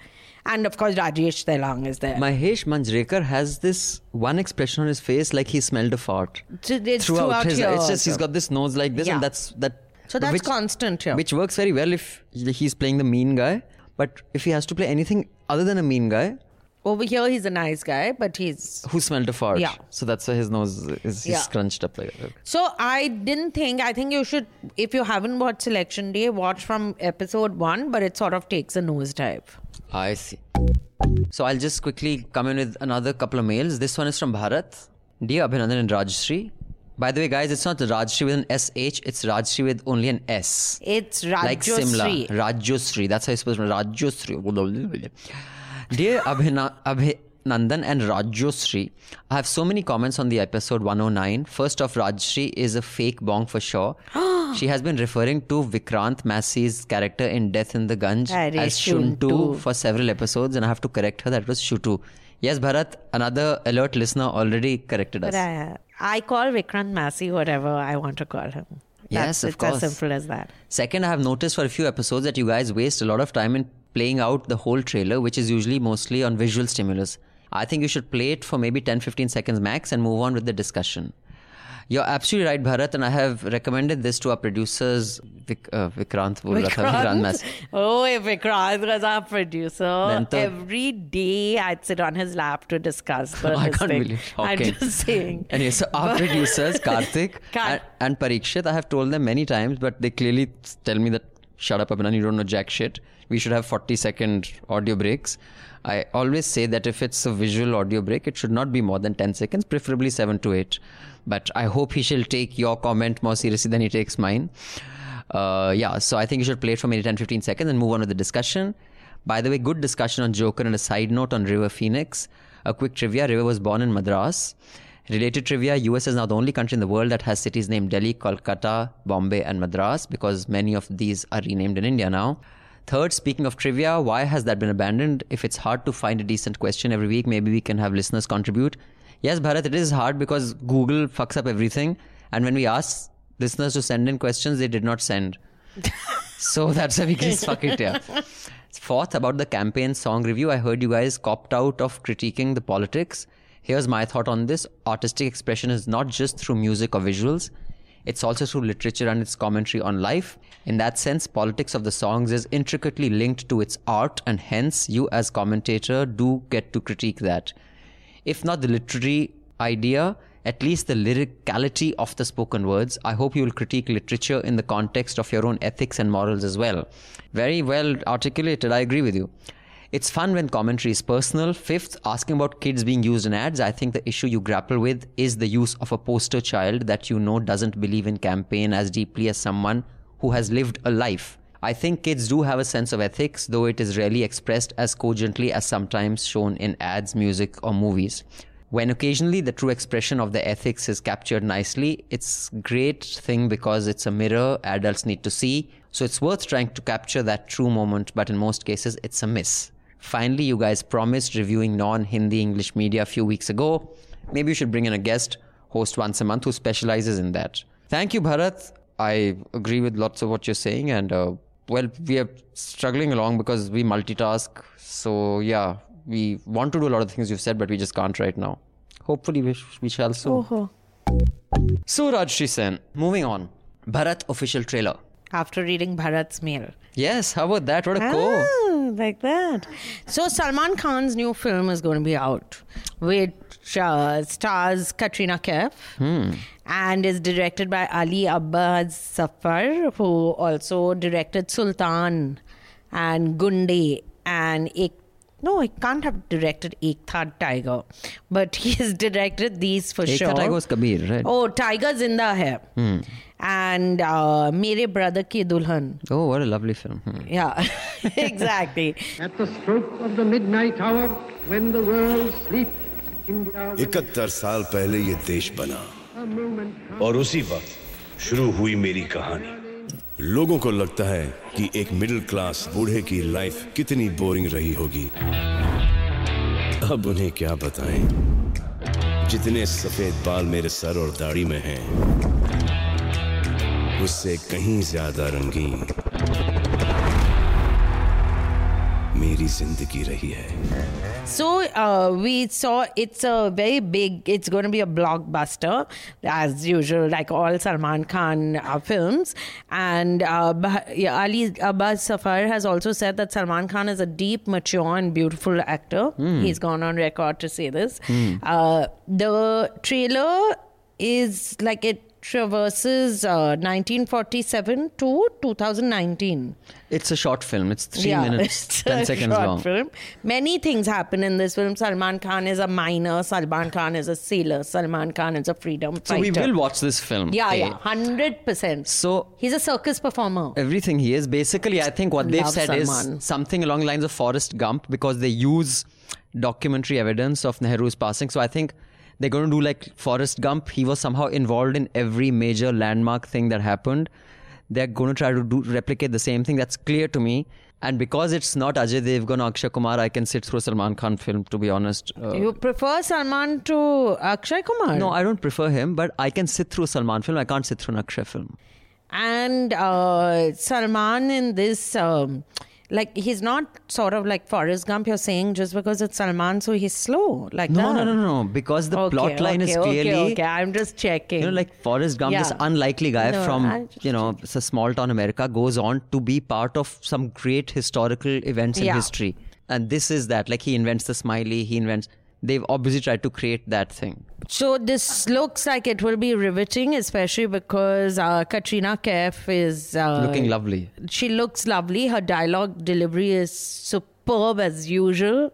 And of course, Rajesh Telang is there. Mahesh Manjrekar has this one expression on his face like he smelled a fart. So throughout, throughout his life. It's just he's got this nose like this, yeah. and that's that. So that's which, constant here. Which works very well if he's playing the mean guy. But if he has to play anything other than a mean guy. Over here, he's a nice guy, but he's... Who smelled a fart. Yeah. So that's why his nose is he's yeah. scrunched up like that. So I didn't think... I think you should, if you haven't watched Selection Day, watch from episode one, but it sort of takes a nosedive. I see. So I'll just quickly come in with another couple of mails. This one is from Bharat. Dear Abhinandan and Rajyasree. By the way, guys, it's not Rajyasree with an S H. It's Rajyasree with only an S. It's Rajyasree. Like Shimla. Rajyasree. That's how it's supposed to be. Rajyasree. Dear Abhina- Abhinandan and Rajyasree, I have so many comments on the episode one oh nine. First off, Rajyasree is a fake bong for sure. She has been referring to Vikrant Massey's character in Death in the Ganj as Shuntu, Shuntu for several episodes, and I have to correct her. That was Shutu. Yes, Bharat, another alert listener already corrected us. But, uh, I call Vikrant Massey whatever I want to call him. That's, yes, of it's course. It's as simple as that. Second, I have noticed for a few episodes that you guys waste a lot of time in playing out the whole trailer, which is usually mostly on visual stimulus. I think you should play it for maybe ten to fifteen seconds max and move on with the discussion. You're absolutely right, Bharat, and I have recommended this to our producers, Vik, uh, Vikrant. Vikrant? Oh, Vikrant was our producer. Th- Every day I'd sit on his lap to discuss. For I can't thing. believe okay. I'm just saying. Anyway, so our producers, Karthik and, and Parikshit, I have told them many times, but they clearly tell me that, shut up, Abhinan, you don't know jack shit. We should have forty second audio breaks. I always say that if it's a visual audio break, it should not be more than ten seconds, preferably seven to eight. But I hope he shall take your comment more seriously than he takes mine. Uh, yeah, so I think you should play it for maybe ten to fifteen seconds and move on with the discussion. By the way, good discussion on Joker and a side note on River Phoenix. A quick trivia, River was born in Madras. Related trivia, U S is now the only country in the world that has cities named Delhi, Kolkata, Bombay and Madras because many of these are renamed in India now. Third, speaking of trivia, why has that been abandoned? If it's hard to find a decent question every week, maybe we can have listeners contribute. Yes, Bharat, it is hard because Google fucks up everything. And when we asked listeners to send in questions, they did not send. So that's a biggest fuck it, yeah. Fourth, about the campaign song review, I heard you guys copped out of critiquing the politics. Here's my thought on this. Artistic expression is not just through music or visuals. It's also through literature and its commentary on life. In that sense, politics of the songs is intricately linked to its art, and hence you as commentator do get to critique that. If not the literary idea, at least the lyricality of the spoken words. I hope you will critique literature in the context of your own ethics and morals as well. Very well articulated. I agree with you. It's fun when commentary is personal. Fifth, asking about kids being used in ads. I think the issue you grapple with is the use of a poster child that you know doesn't believe in campaign as deeply as someone who has lived a life. I think kids do have a sense of ethics, though it is rarely expressed as cogently as sometimes shown in ads, music, or movies. When occasionally the true expression of the ethics is captured nicely, it's a great thing because it's a mirror adults need to see. So it's worth trying to capture that true moment, but in most cases, it's a miss. Finally, you guys promised reviewing non-Hindi English media a few weeks ago. Maybe you should bring in a guest host once a month who specializes in that. Thank you, Bharat. I agree with lots of what you're saying. And, uh, well, we are struggling along because we multitask. So, yeah, we want to do a lot of things you've said, but we just can't right now. Hopefully, we, sh- we shall soon. Oh-ho. So, Rajyasree Sen, moving on. Bharat official trailer. After reading Bharat's mail. Yes, how about that? What a ah. co. Like that. So Salman Khan's new film is going to be out, which uh, stars Katrina Kaif hmm. and is directed by Ali Abbas Zafar, who also directed Sultan and Gunde and Ek. No, he can't have directed Ek Tha Tiger, but he has directed these for Ek sure. Ek Tha Tiger was Kabir, right? Oh, Tiger Zinda Hai. Hmm. And uh, Mere Brother Ki Dulhan. Oh, what a lovely film. Hmm. Yeah, exactly. At the stroke of the midnight hour, when the world sleeps, India... इकहत्तर साल पहले ये देश बना और उसी वक्त शुरू हुई मेरी कहानी. लोगों को लगता है कि एक मिडिल क्लास बूढ़े की लाइफ कितनी बोरिंग रही होगी. अब उन्हें क्या बताएं, जितने सफेद बाल मेरे सर और दाढ़ी में हैं, उससे कहीं ज्यादा रंगीन मेरी जिंदगी रही है. So uh, we saw it's a very big, it's going to be a blockbuster as usual, like all Salman Khan uh, films. And uh, Ali Abbas Zafar has also said that Salman Khan is a deep, mature and beautiful actor. Mm. He's gone on record to say this. Mm. Uh, the trailer is like it traverses uh, nineteen forty-seven to two thousand nineteen. It's a short film. It's three yeah, minutes, it's ten seconds long. Film. Many things happen in this film. Salman Khan is a miner. Salman Khan is a sailor. Salman Khan is a freedom fighter. So we will watch this film. Yeah, hey. yeah, one hundred percent. So he's a circus performer. Everything he is. Basically, I think what they've Love said Salman. Is something along the lines of Forrest Gump, because they use documentary evidence of Nehru's passing. So I think they're going to do like Forrest Gump. He was somehow involved in every major landmark thing that happened. They're going to try to do, replicate the same thing. That's clear to me. And because it's not Ajay Devgan or Akshay Kumar, I can sit through a Salman Khan film, to be honest. Uh, you prefer Salman to Akshay Kumar? No, I don't prefer him. But I can sit through a Salman film. I can't sit through an Akshay film. And uh, Salman in this... Um Like, he's not sort of like Forrest Gump, you're saying, just because it's Salman, so he's slow. Like no, that. No, no, no, no. Because the okay, plot line okay, is clearly... Okay, okay, I'm just checking. You know, like Forrest Gump, yeah. this unlikely guy no, from, you know, it's a small town America, goes on to be part of some great historical events in yeah. history. And this is that. Like, he invents the smiley, he invents... They've obviously tried to create that thing. So this looks like it will be riveting, especially because uh, Katrina Kaif is... Uh, looking lovely. She looks lovely. Her dialogue delivery is superb as usual.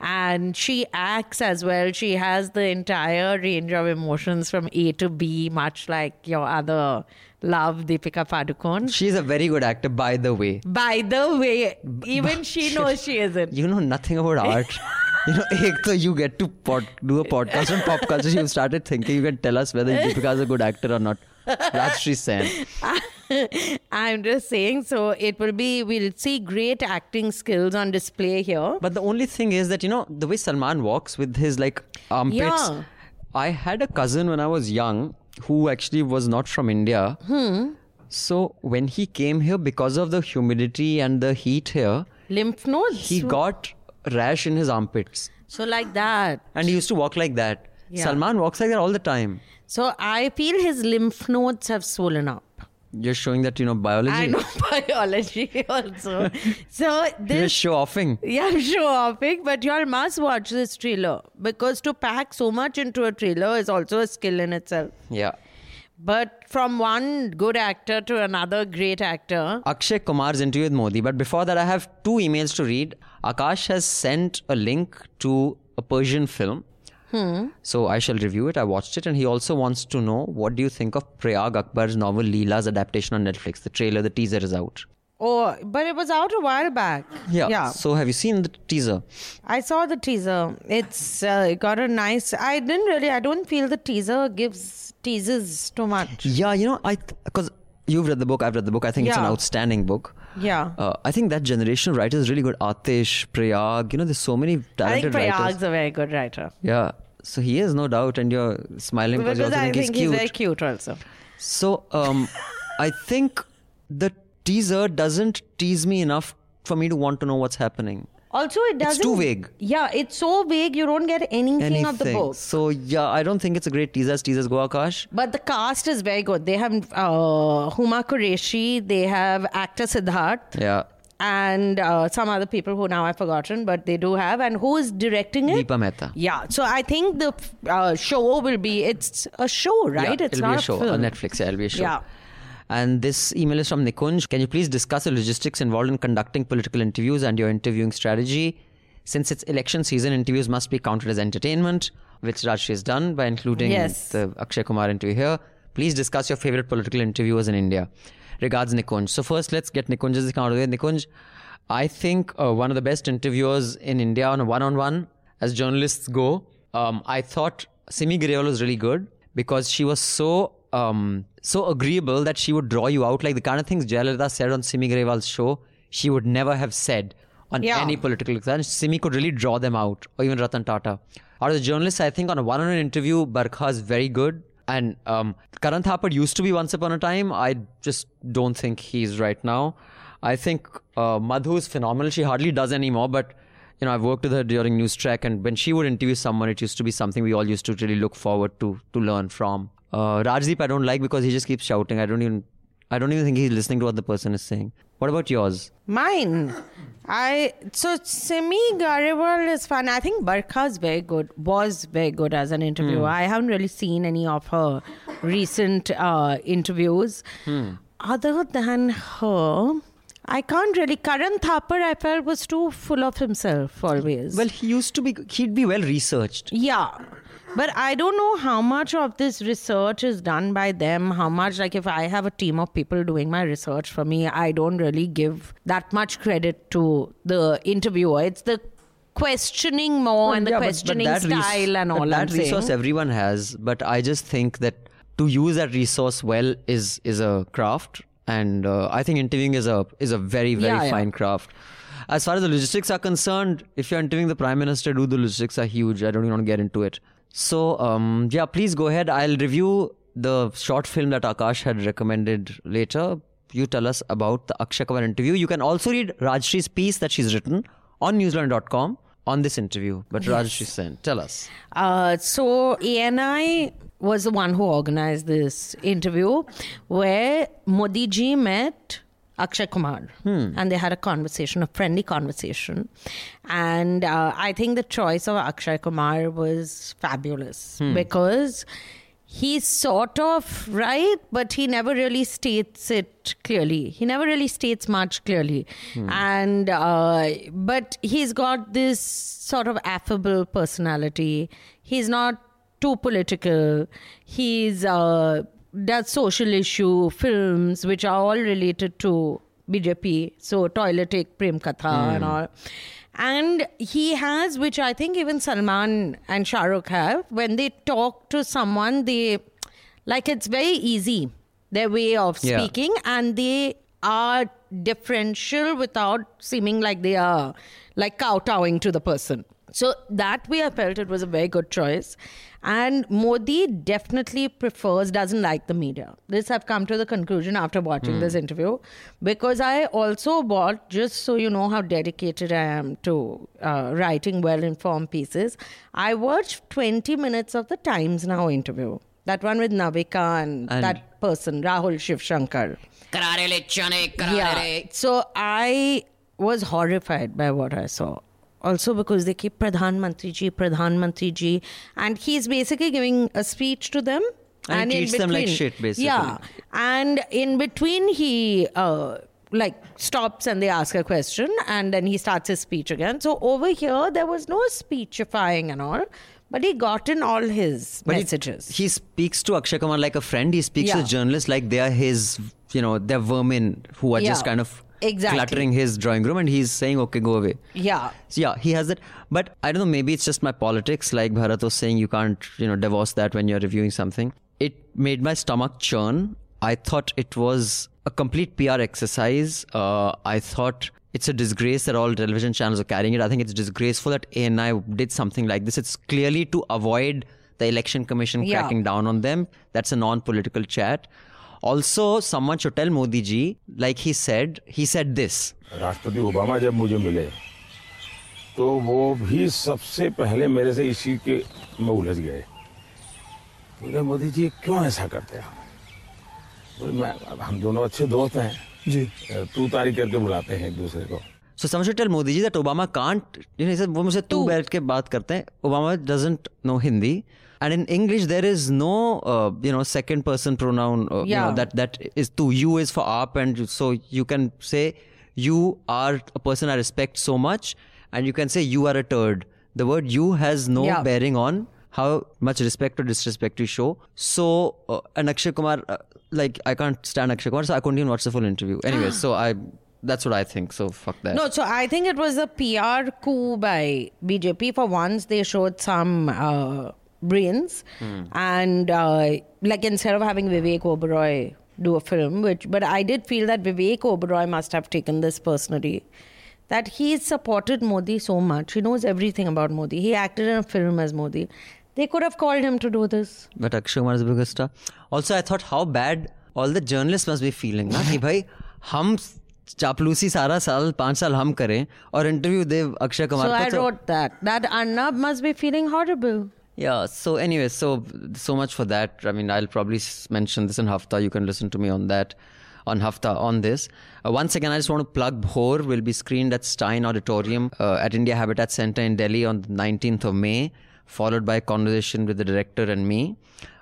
And she acts as well. She has the entire range of emotions from A to B, much like your other love, Deepika Padukone. She's a very good actor, by the way. By the way. Even she knows she isn't. You know nothing about art. You know, ek to you get to pod, do a podcast on pop culture. You've started thinking you can tell us whether Deepika is a good actor or not. Rajyasree Sen. I'm just saying, so it will be, we'll see great acting skills on display here. But the only thing is that, you know, the way Salman walks with his like armpits. Yeah. I had a cousin when I was young who actually was not from India. Hmm. So when he came here, because of the humidity and the heat here, lymph nodes, he got rash in his armpits. So like that. And he used to walk like that. Yeah. Salman walks like that all the time. So I feel his lymph nodes have swollen up. You're showing that you know biology. I know biology also. So this, you're show-offing. Yeah, I'm show-offing. But you all must watch this trailer, because to pack so much into a trailer is also a skill in itself. Yeah. But from one good actor to another great actor. Akshay Kumar's interview with Modi. But before that, I have two emails to read. Akash has sent a link to a Persian film. Hmm. So I shall review it. I watched it. And he also wants to know, what do you think of Prayag Akbar's novel Leela's adaptation on Netflix? The trailer, the teaser is out. Oh, but it was out a while back. Yeah. yeah. So have you seen the teaser? I saw the teaser. It's uh, got a nice... I didn't really... I don't feel the teaser gives teasers too much. Yeah, you know, I because you've read the book, I've read the book. I think yeah. it's an outstanding book. Yeah. Uh, I think that generation of writers is really good. Atesh, Prayag, you know, there's so many talented writers. I think Prayag's writers. a very good writer. Yeah. So he is, no doubt, and you're smiling because, because you also I think, think he's, he's cute. Very cute also. So um, I think the teaser doesn't tease me enough for me to want to know what's happening. Also, it doesn't... It's too vague. Yeah, it's so vague, you don't get anything, anything. of the book. So, yeah, I don't think it's a great teaser. As teasers go, Akash. But the cast is very good. They have uh, Huma Qureshi, they have actor Siddharth. Yeah. And uh, some other people who now I've forgotten, but they do have. And who is directing it? Deepa Mehta. Yeah. So I think the uh, show will be... It's a show, right? Yeah, it's it'll not be a show. A film. On Netflix, yeah, it'll be a show. Yeah. And this email is from Nikunj. Can you please discuss the logistics involved in conducting political interviews and your interviewing strategy? Since it's election season, interviews must be counted as entertainment, which Rajyasree has done by including yes. the Akshay Kumar interview here. Please discuss your favorite political interviewers in India. Regards, Nikunj. So first, let's get Nikunj's account of it. Nikunj, I think uh, one of the best interviewers in India on a one-on-one, as journalists go. Um, I thought Simi Girewal was really good because she was so... Um, so agreeable that she would draw you out, like the kind of things Jayalalitha said on Simi Girewal's show she would never have said on yeah. any political exam. Simi could really draw them out, or even Ratan Tata. Out of the journalists, I think on a one-on-one interview, Barkha is very good, and um, Karan Thapar used to be once upon a time. I just don't think he's right now. I think uh, Madhu is phenomenal. She hardly does anymore, but you know, I've worked with her during News Track, and when she would interview someone, it used to be something we all used to really look forward to to learn from. Uh, Rajdeep I don't like because he just keeps shouting. I don't even I don't even think he's listening to what the person is saying. What about yours? Mine. I So Simi Girewal is fun. I think Barkha is very good. Was very good as an interviewer. Hmm. I haven't really seen any of her recent uh, interviews. Hmm. Other than her, I can't really. Karan Thapar, I felt, was too full of himself always. Well, he used to be, he'd be well researched. Yeah. But I don't know how much of this research is done by them, how much, like if I have a team of people doing my research for me, I don't really give that much credit to the interviewer. It's the questioning more oh, and the yeah, questioning but, but style res- and all that. That resource saying. Everyone has, but I just think that to use that resource well is is a craft. And uh, I think interviewing is a is a very, very yeah, fine yeah. craft. As far as the logistics are concerned, if you're interviewing the Prime Minister, do the logistics are huge. I don't even want to get into it. So, um, yeah, please go ahead. I'll review the short film that Akash had recommended later. You tell us about the Akshay Kumar interview. You can also read Rajshree's piece that she's written on news laundry dot com on this interview. But yes. Rajyasree Sen, tell us. Uh, so, A N I was the one who organized this interview where Modi ji met Akshay Kumar. Hmm. And they had a conversation, a friendly conversation. And uh, I think the choice of Akshay Kumar was fabulous. Hmm. Because he's sort of right, but he never really states it clearly. He never really states much clearly. Hmm. And uh, but he's got this sort of affable personality. He's not too political. He's... Uh, does social issue films, which are all related to B J P. So, Toilet Ek Prem Katha mm. and all. And he has, which I think even Salman and Shah Rukh have, when they talk to someone, they, like it's very easy, their way of speaking. Yeah. And they are differential without seeming like they are, like kowtowing to the person. So that way I felt it was a very good choice. And Modi definitely prefers, doesn't like the media. This I've come to the conclusion after watching mm. this interview. Because I also bought, just so you know how dedicated I am to uh, writing well-informed pieces, I watched twenty minutes of the Times Now interview. That one with Navika and, and that person, Rahul Shivshankar. Yeah. So I was horrified by what I saw. Also because they keep Pradhan Mantri Ji, Pradhan Mantri Ji. And he's basically giving a speech to them. And, and he treats between, them like shit, basically. Yeah. And in between, he uh, like stops and they ask a question. And then he starts his speech again. So over here, there was no speechifying and all. But he got in all his but messages. He, he speaks to Akshay Kumar like a friend. He speaks yeah. to journalists like they are his, you know, they're vermin who are yeah. just kind of... Exactly. Cluttering his drawing room, and he's saying, okay, go away. Yeah. So yeah, he has that. But I don't know, maybe it's just my politics, like Bharat was saying, you can't, you know, divorce that when you're reviewing something. It made my stomach churn. I thought it was a complete P R exercise. Uh, I thought it's a disgrace that all television channels are carrying it. I think it's disgraceful that A N I did something like this. It's clearly to avoid the Election Commission yeah. cracking down on them. That's a non-political chat. Also, someone should tell Modi ji, like he said, he said this. राष्ट्रपति Obama जब मुझे मिले, तो वो भी सबसे पहले मेरे से इसी के में उलझ गए। बोले मोदी जी क्यों ऐसा करते हैं? बोले हम दोनों अच्छे दोस्त हैं। जी। तू तारीफ करके बुलाते हैं एक दूसरे को। So someone should tell Modi ji that Obama can't. You know, he said वो मुझसे तू बैठ के बात करते हैं. Obama doesn't know Hindi. And in English, there is no, uh, you know, second person pronoun. Uh, yeah. You know, that that is to you is for aap, and so you can say you are a person I respect so much, and you can say you are a turd. The word "you" has no yeah. bearing on how much respect or disrespect you show. So, uh, and Akshay Kumar, uh, like I can't stand Akshay Kumar, so I couldn't even watch the full interview. Anyway, so I. That's what I think, so fuck that. No, so I think it was a P R coup by B J P. For once, they showed some uh, brains. Mm. And uh, like instead of having Vivek Oberoi do a film, which, but I did feel that Vivek Oberoi must have taken this personally. That he's supported Modi so much. He knows everything about Modi. He acted in a film as Modi. They could have called him to do this. But Akshay Kumar is a bigger star. Also, I thought how bad all the journalists must be feeling. Na? Ki bhai, hum... Chaplusi सारा साल पांच साल हम करें और interview दे अक्षय कुमार को. So I wrote that. That Arnab must be feeling horrible. Yeah. So anyway, so so much for that. I mean, I'll probably mention this in Hafta. You can listen to me on that, on Hafta on this. Uh, once again, I just want to plug Bhor will be screened at Stein Auditorium uh, at India Habitat Centre in Delhi on the nineteenth of May, followed by a conversation with the director and me,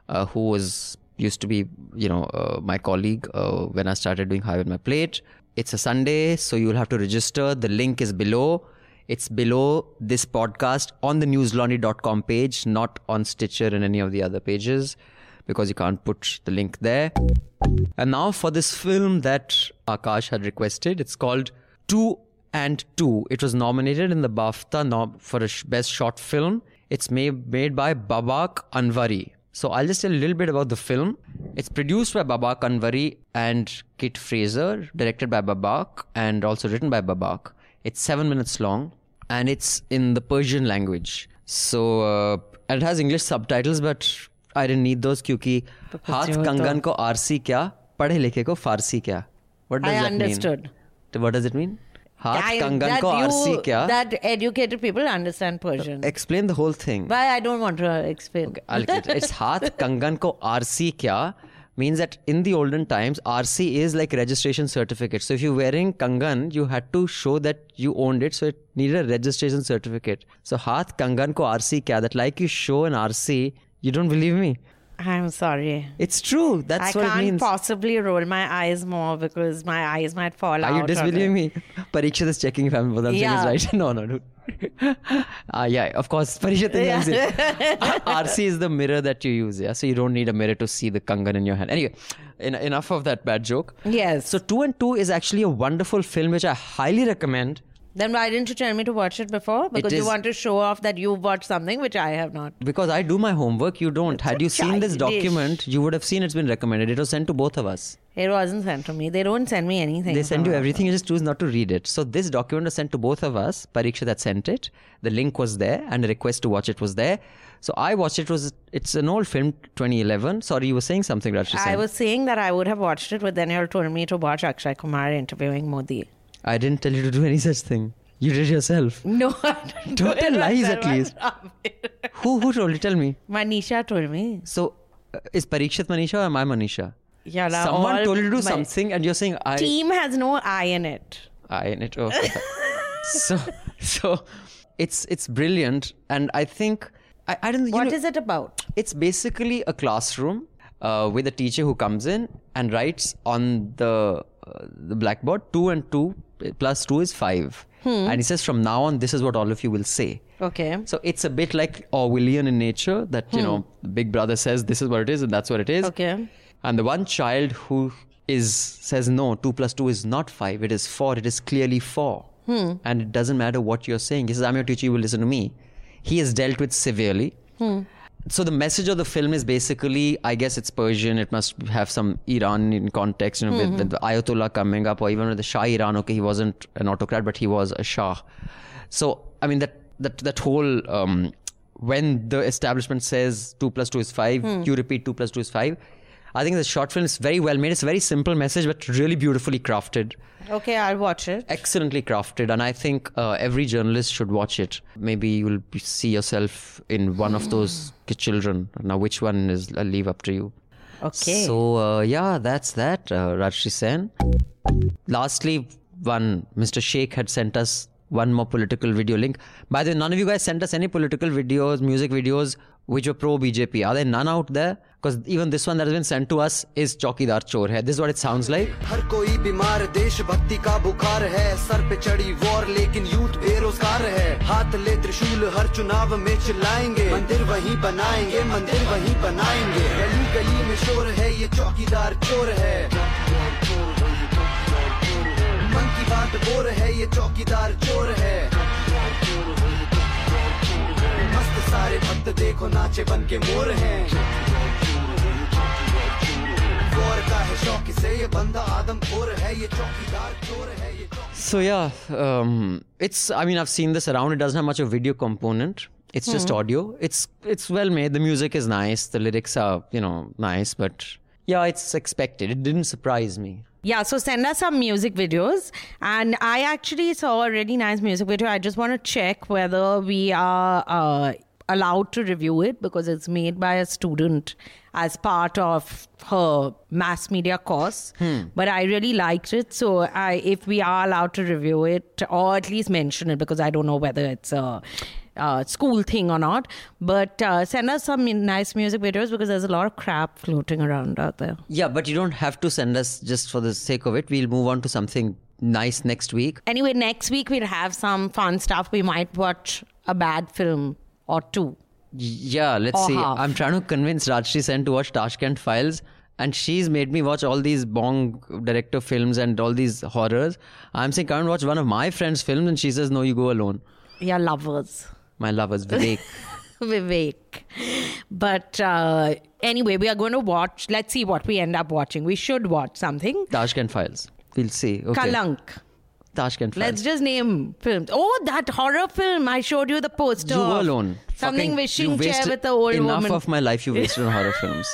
uh, who was used to be, you know, uh, my colleague uh, when I started doing High With My Plate. It's a Sunday, so you'll have to register. The link is below. It's below this podcast on the news laundry dot com page, not on Stitcher and any of the other pages, because you can't put the link there. And now for this film that Akash had requested, it's called Two and Two. It was nominated in the BAFTA for a Best Short Film. It's made, made by Babak Anvari. So I'll just tell a little bit about the film. It's produced by Babak Anvari and Kit Fraser, directed by Babak and also written by Babak. It's seven minutes long and it's in the Persian language. So uh, and it has English subtitles, but I didn't need those kyunki Haath Kangan ko Arsi kya, Padhe Likhe ko Farsi kya. What does I that understood. mean? So what does it mean? I, that, you, that educated people understand Persian. Explain the whole thing. Why I don't want to explain. Okay, I'll get it. It's Haath Kangan ko R C kya means that in the olden times, R C is like registration certificate. So if you're wearing Kangan, you had to show that you owned it. So it needed a registration certificate. So Haath Kangan ko R C kya, that like you show an R C, you don't believe me. I'm sorry. It's true. That's I what it means. I can't possibly roll my eyes more because my eyes might fall Are out. Are you disbelieving me? Pariksha is checking if I'm what I'm yeah. saying is right. No, no, no. uh, yeah, of course. Pariksha yeah. is it. R C is the mirror that you use. Yeah, so you don't need a mirror to see the Kangan in your hand. Anyway, en- enough of that bad joke. Yes. So Two and Two is actually a wonderful film which I highly recommend. Then why didn't you tell me to watch it before? Because it is, you want to show off that you've watched something which I have not. Because I do my homework, you don't. It's Had you seen this document, you would have seen it's been recommended. It was sent to both of us. It wasn't sent to me. They don't send me anything. They send you everything, you just choose not to read it. So this document was sent to both of us. Pariksha that sent it. The link was there and a request to watch it was there. So I watched it. Was It's an old film, twenty eleven. Sorry, you were saying something, Rajyasree Sen. I was saying that I would have watched it, but then you all told me to watch Akshay Kumar interviewing Modi. I didn't tell you to do any such thing. You did yourself. No, I didn't. Don't tell lies at least. Who who told you? Tell me. Manisha told me. So, uh, is Parikshit Manisha or am I Manisha? Yeah, la, someone told you to do something and you're saying I... Team has no I in it. I in it. Okay. so, so it's it's brilliant. And I think... I, I don't. You what know, is it about? It's basically a classroom uh, with a teacher who comes in and writes on the... Uh, the blackboard, two and two plus two is five. Hmm. And he says, from now on, this is what all of you will say. Okay. So it's a bit like Orwellian in nature that, hmm. you know, the big brother says this is what it is and that's what it is. Okay. And the one child who is says, no, two plus two is not five. It is four. It is clearly four. Hmm. And it doesn't matter what you're saying. He says, I'm your teacher. You will listen to me. He is dealt with severely. Hmm. So the message of the film is basically, I guess it's Persian, it must have some Iranian context, you know, mm-hmm. with, with the Ayatollah coming up, or even with the Shah Iran. Okay, he wasn't an autocrat, but he was a Shah. So, I mean, that that, that whole, um, when the establishment says two plus two is five, mm. you repeat two plus two is five. I think the short film is very well made. It's a very simple message, but really beautifully crafted. Okay, I'll watch it. Excellently crafted. And I think uh, every journalist should watch it. Maybe you'll see yourself in one of those children. Now, which one is, I'll leave up to you. Okay. So, uh, yeah, that's that, uh, Rajyasree Sen. Lastly, one, Mister Sheikh had sent us one more political video link. By the way, none of you guys sent us any political videos, music videos, which were pro-B J P. Are there none out there? Because even this one that has been sent to us is Chokidar Chor Hai. This is what it sounds like. So yeah, um, it's, I mean, I've seen this around. It doesn't have much of a video component. It's just mm-hmm. audio. It's it's well made. The music is nice. The lyrics are, you know, nice. But yeah, it's expected. It didn't surprise me. Yeah, so send us some music videos. And I actually saw a really nice music video. I just want to check whether we are uh, allowed to review it, because it's made by a student as part of her mass media course. Hmm. But I really liked it. So I, if we are allowed to review it, or at least mention it, because I don't know whether it's a... Uh, school thing or not, but uh, send us some nice music videos, because there's a lot of crap floating around out there. Yeah, but you don't have to send us just for the sake of it. We'll move on to something nice next week. Anyway, next week we'll have some fun stuff. We might watch a bad film or two. Yeah, let's or see. Half. I'm trying to convince Rajyasree Sen to watch Tashkent Files, and she's made me watch all these Bong director films and all these horrors. I'm saying, can't watch one of my friend's films, and she says, no, you go alone. Yeah, lovers. My lovers, Vivek. Vivek. But uh, anyway, we are going to watch. Let's see what we end up watching. We should watch something. Tashkent Files. We'll see. Okay. Kalank. Tashkent Files. Let's just name films. Oh, that horror film. I showed you the poster. You were alone. Something Fucking, wishing chair with the old enough woman. Enough of my life you wasted on horror films.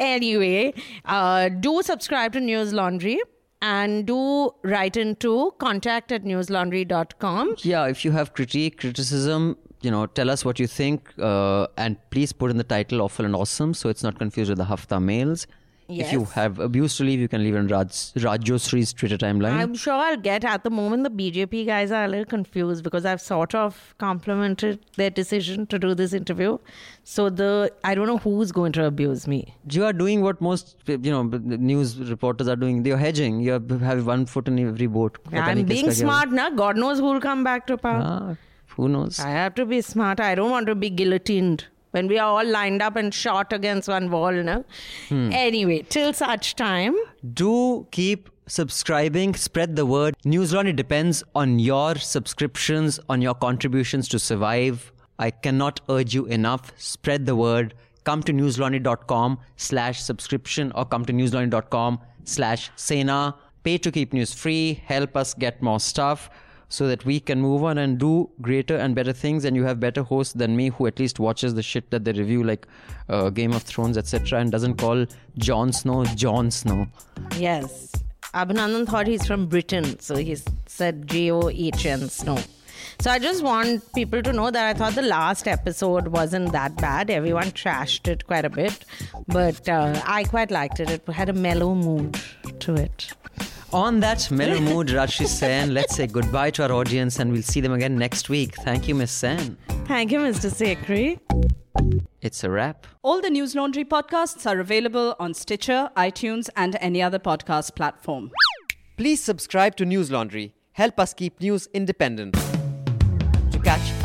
Anyway, uh, do subscribe to News Laundry. And do write into contact at newslaundry dot com. Yeah, if you have critique, criticism, you know, tell us what you think. Uh, and please put in the title Awful and Awesome, so it's not confused with the Hafta Mails. Yes. If you have abuse to leave, you can leave in Raj, Rajyasree's Twitter timeline. I'm sure I'll get. At the moment, the B J P guys are a little confused, because I've sort of complimented their decision to do this interview. So the I don't know who's going to abuse me. You are doing what most, you know, news reporters are doing. They're hedging. You have one foot in every boat. I'm being smart, na. God knows who'll come back to power. Ah, who knows? I have to be smart. I don't want to be guillotined. When we are all lined up and shot against one wall, no? Hmm. Anyway, till such time. Do keep subscribing, spread the word. News Laundry depends on your subscriptions, on your contributions to survive. I cannot urge you enough. Spread the word. Come to newslaundry.com slash subscription or come to newslaundry.com slash Sena. Pay to keep news free. Help us get more stuff so that we can move on and do greater and better things. And you have better hosts than me who at least watches the shit that they review, like uh, Game of Thrones, et cetera, and doesn't call Jon Snow Jon Snow. Yes. Abhinandan thought he's from Britain, so he said J O H N Snow. So I just want people to know that I thought the last episode wasn't that bad. Everyone trashed it quite a bit, but uh, I quite liked it. It had a mellow mood to it. On that mellow mood, Rajyasree Sen, let's say goodbye to our audience and we'll see them again next week. Thank you, Miss Sen. Thank you, Mister Sekhri. It's a wrap. All the News Laundry podcasts are available on Stitcher, iTunes and any other podcast platform. Please subscribe to News Laundry. Help us keep news independent. To catch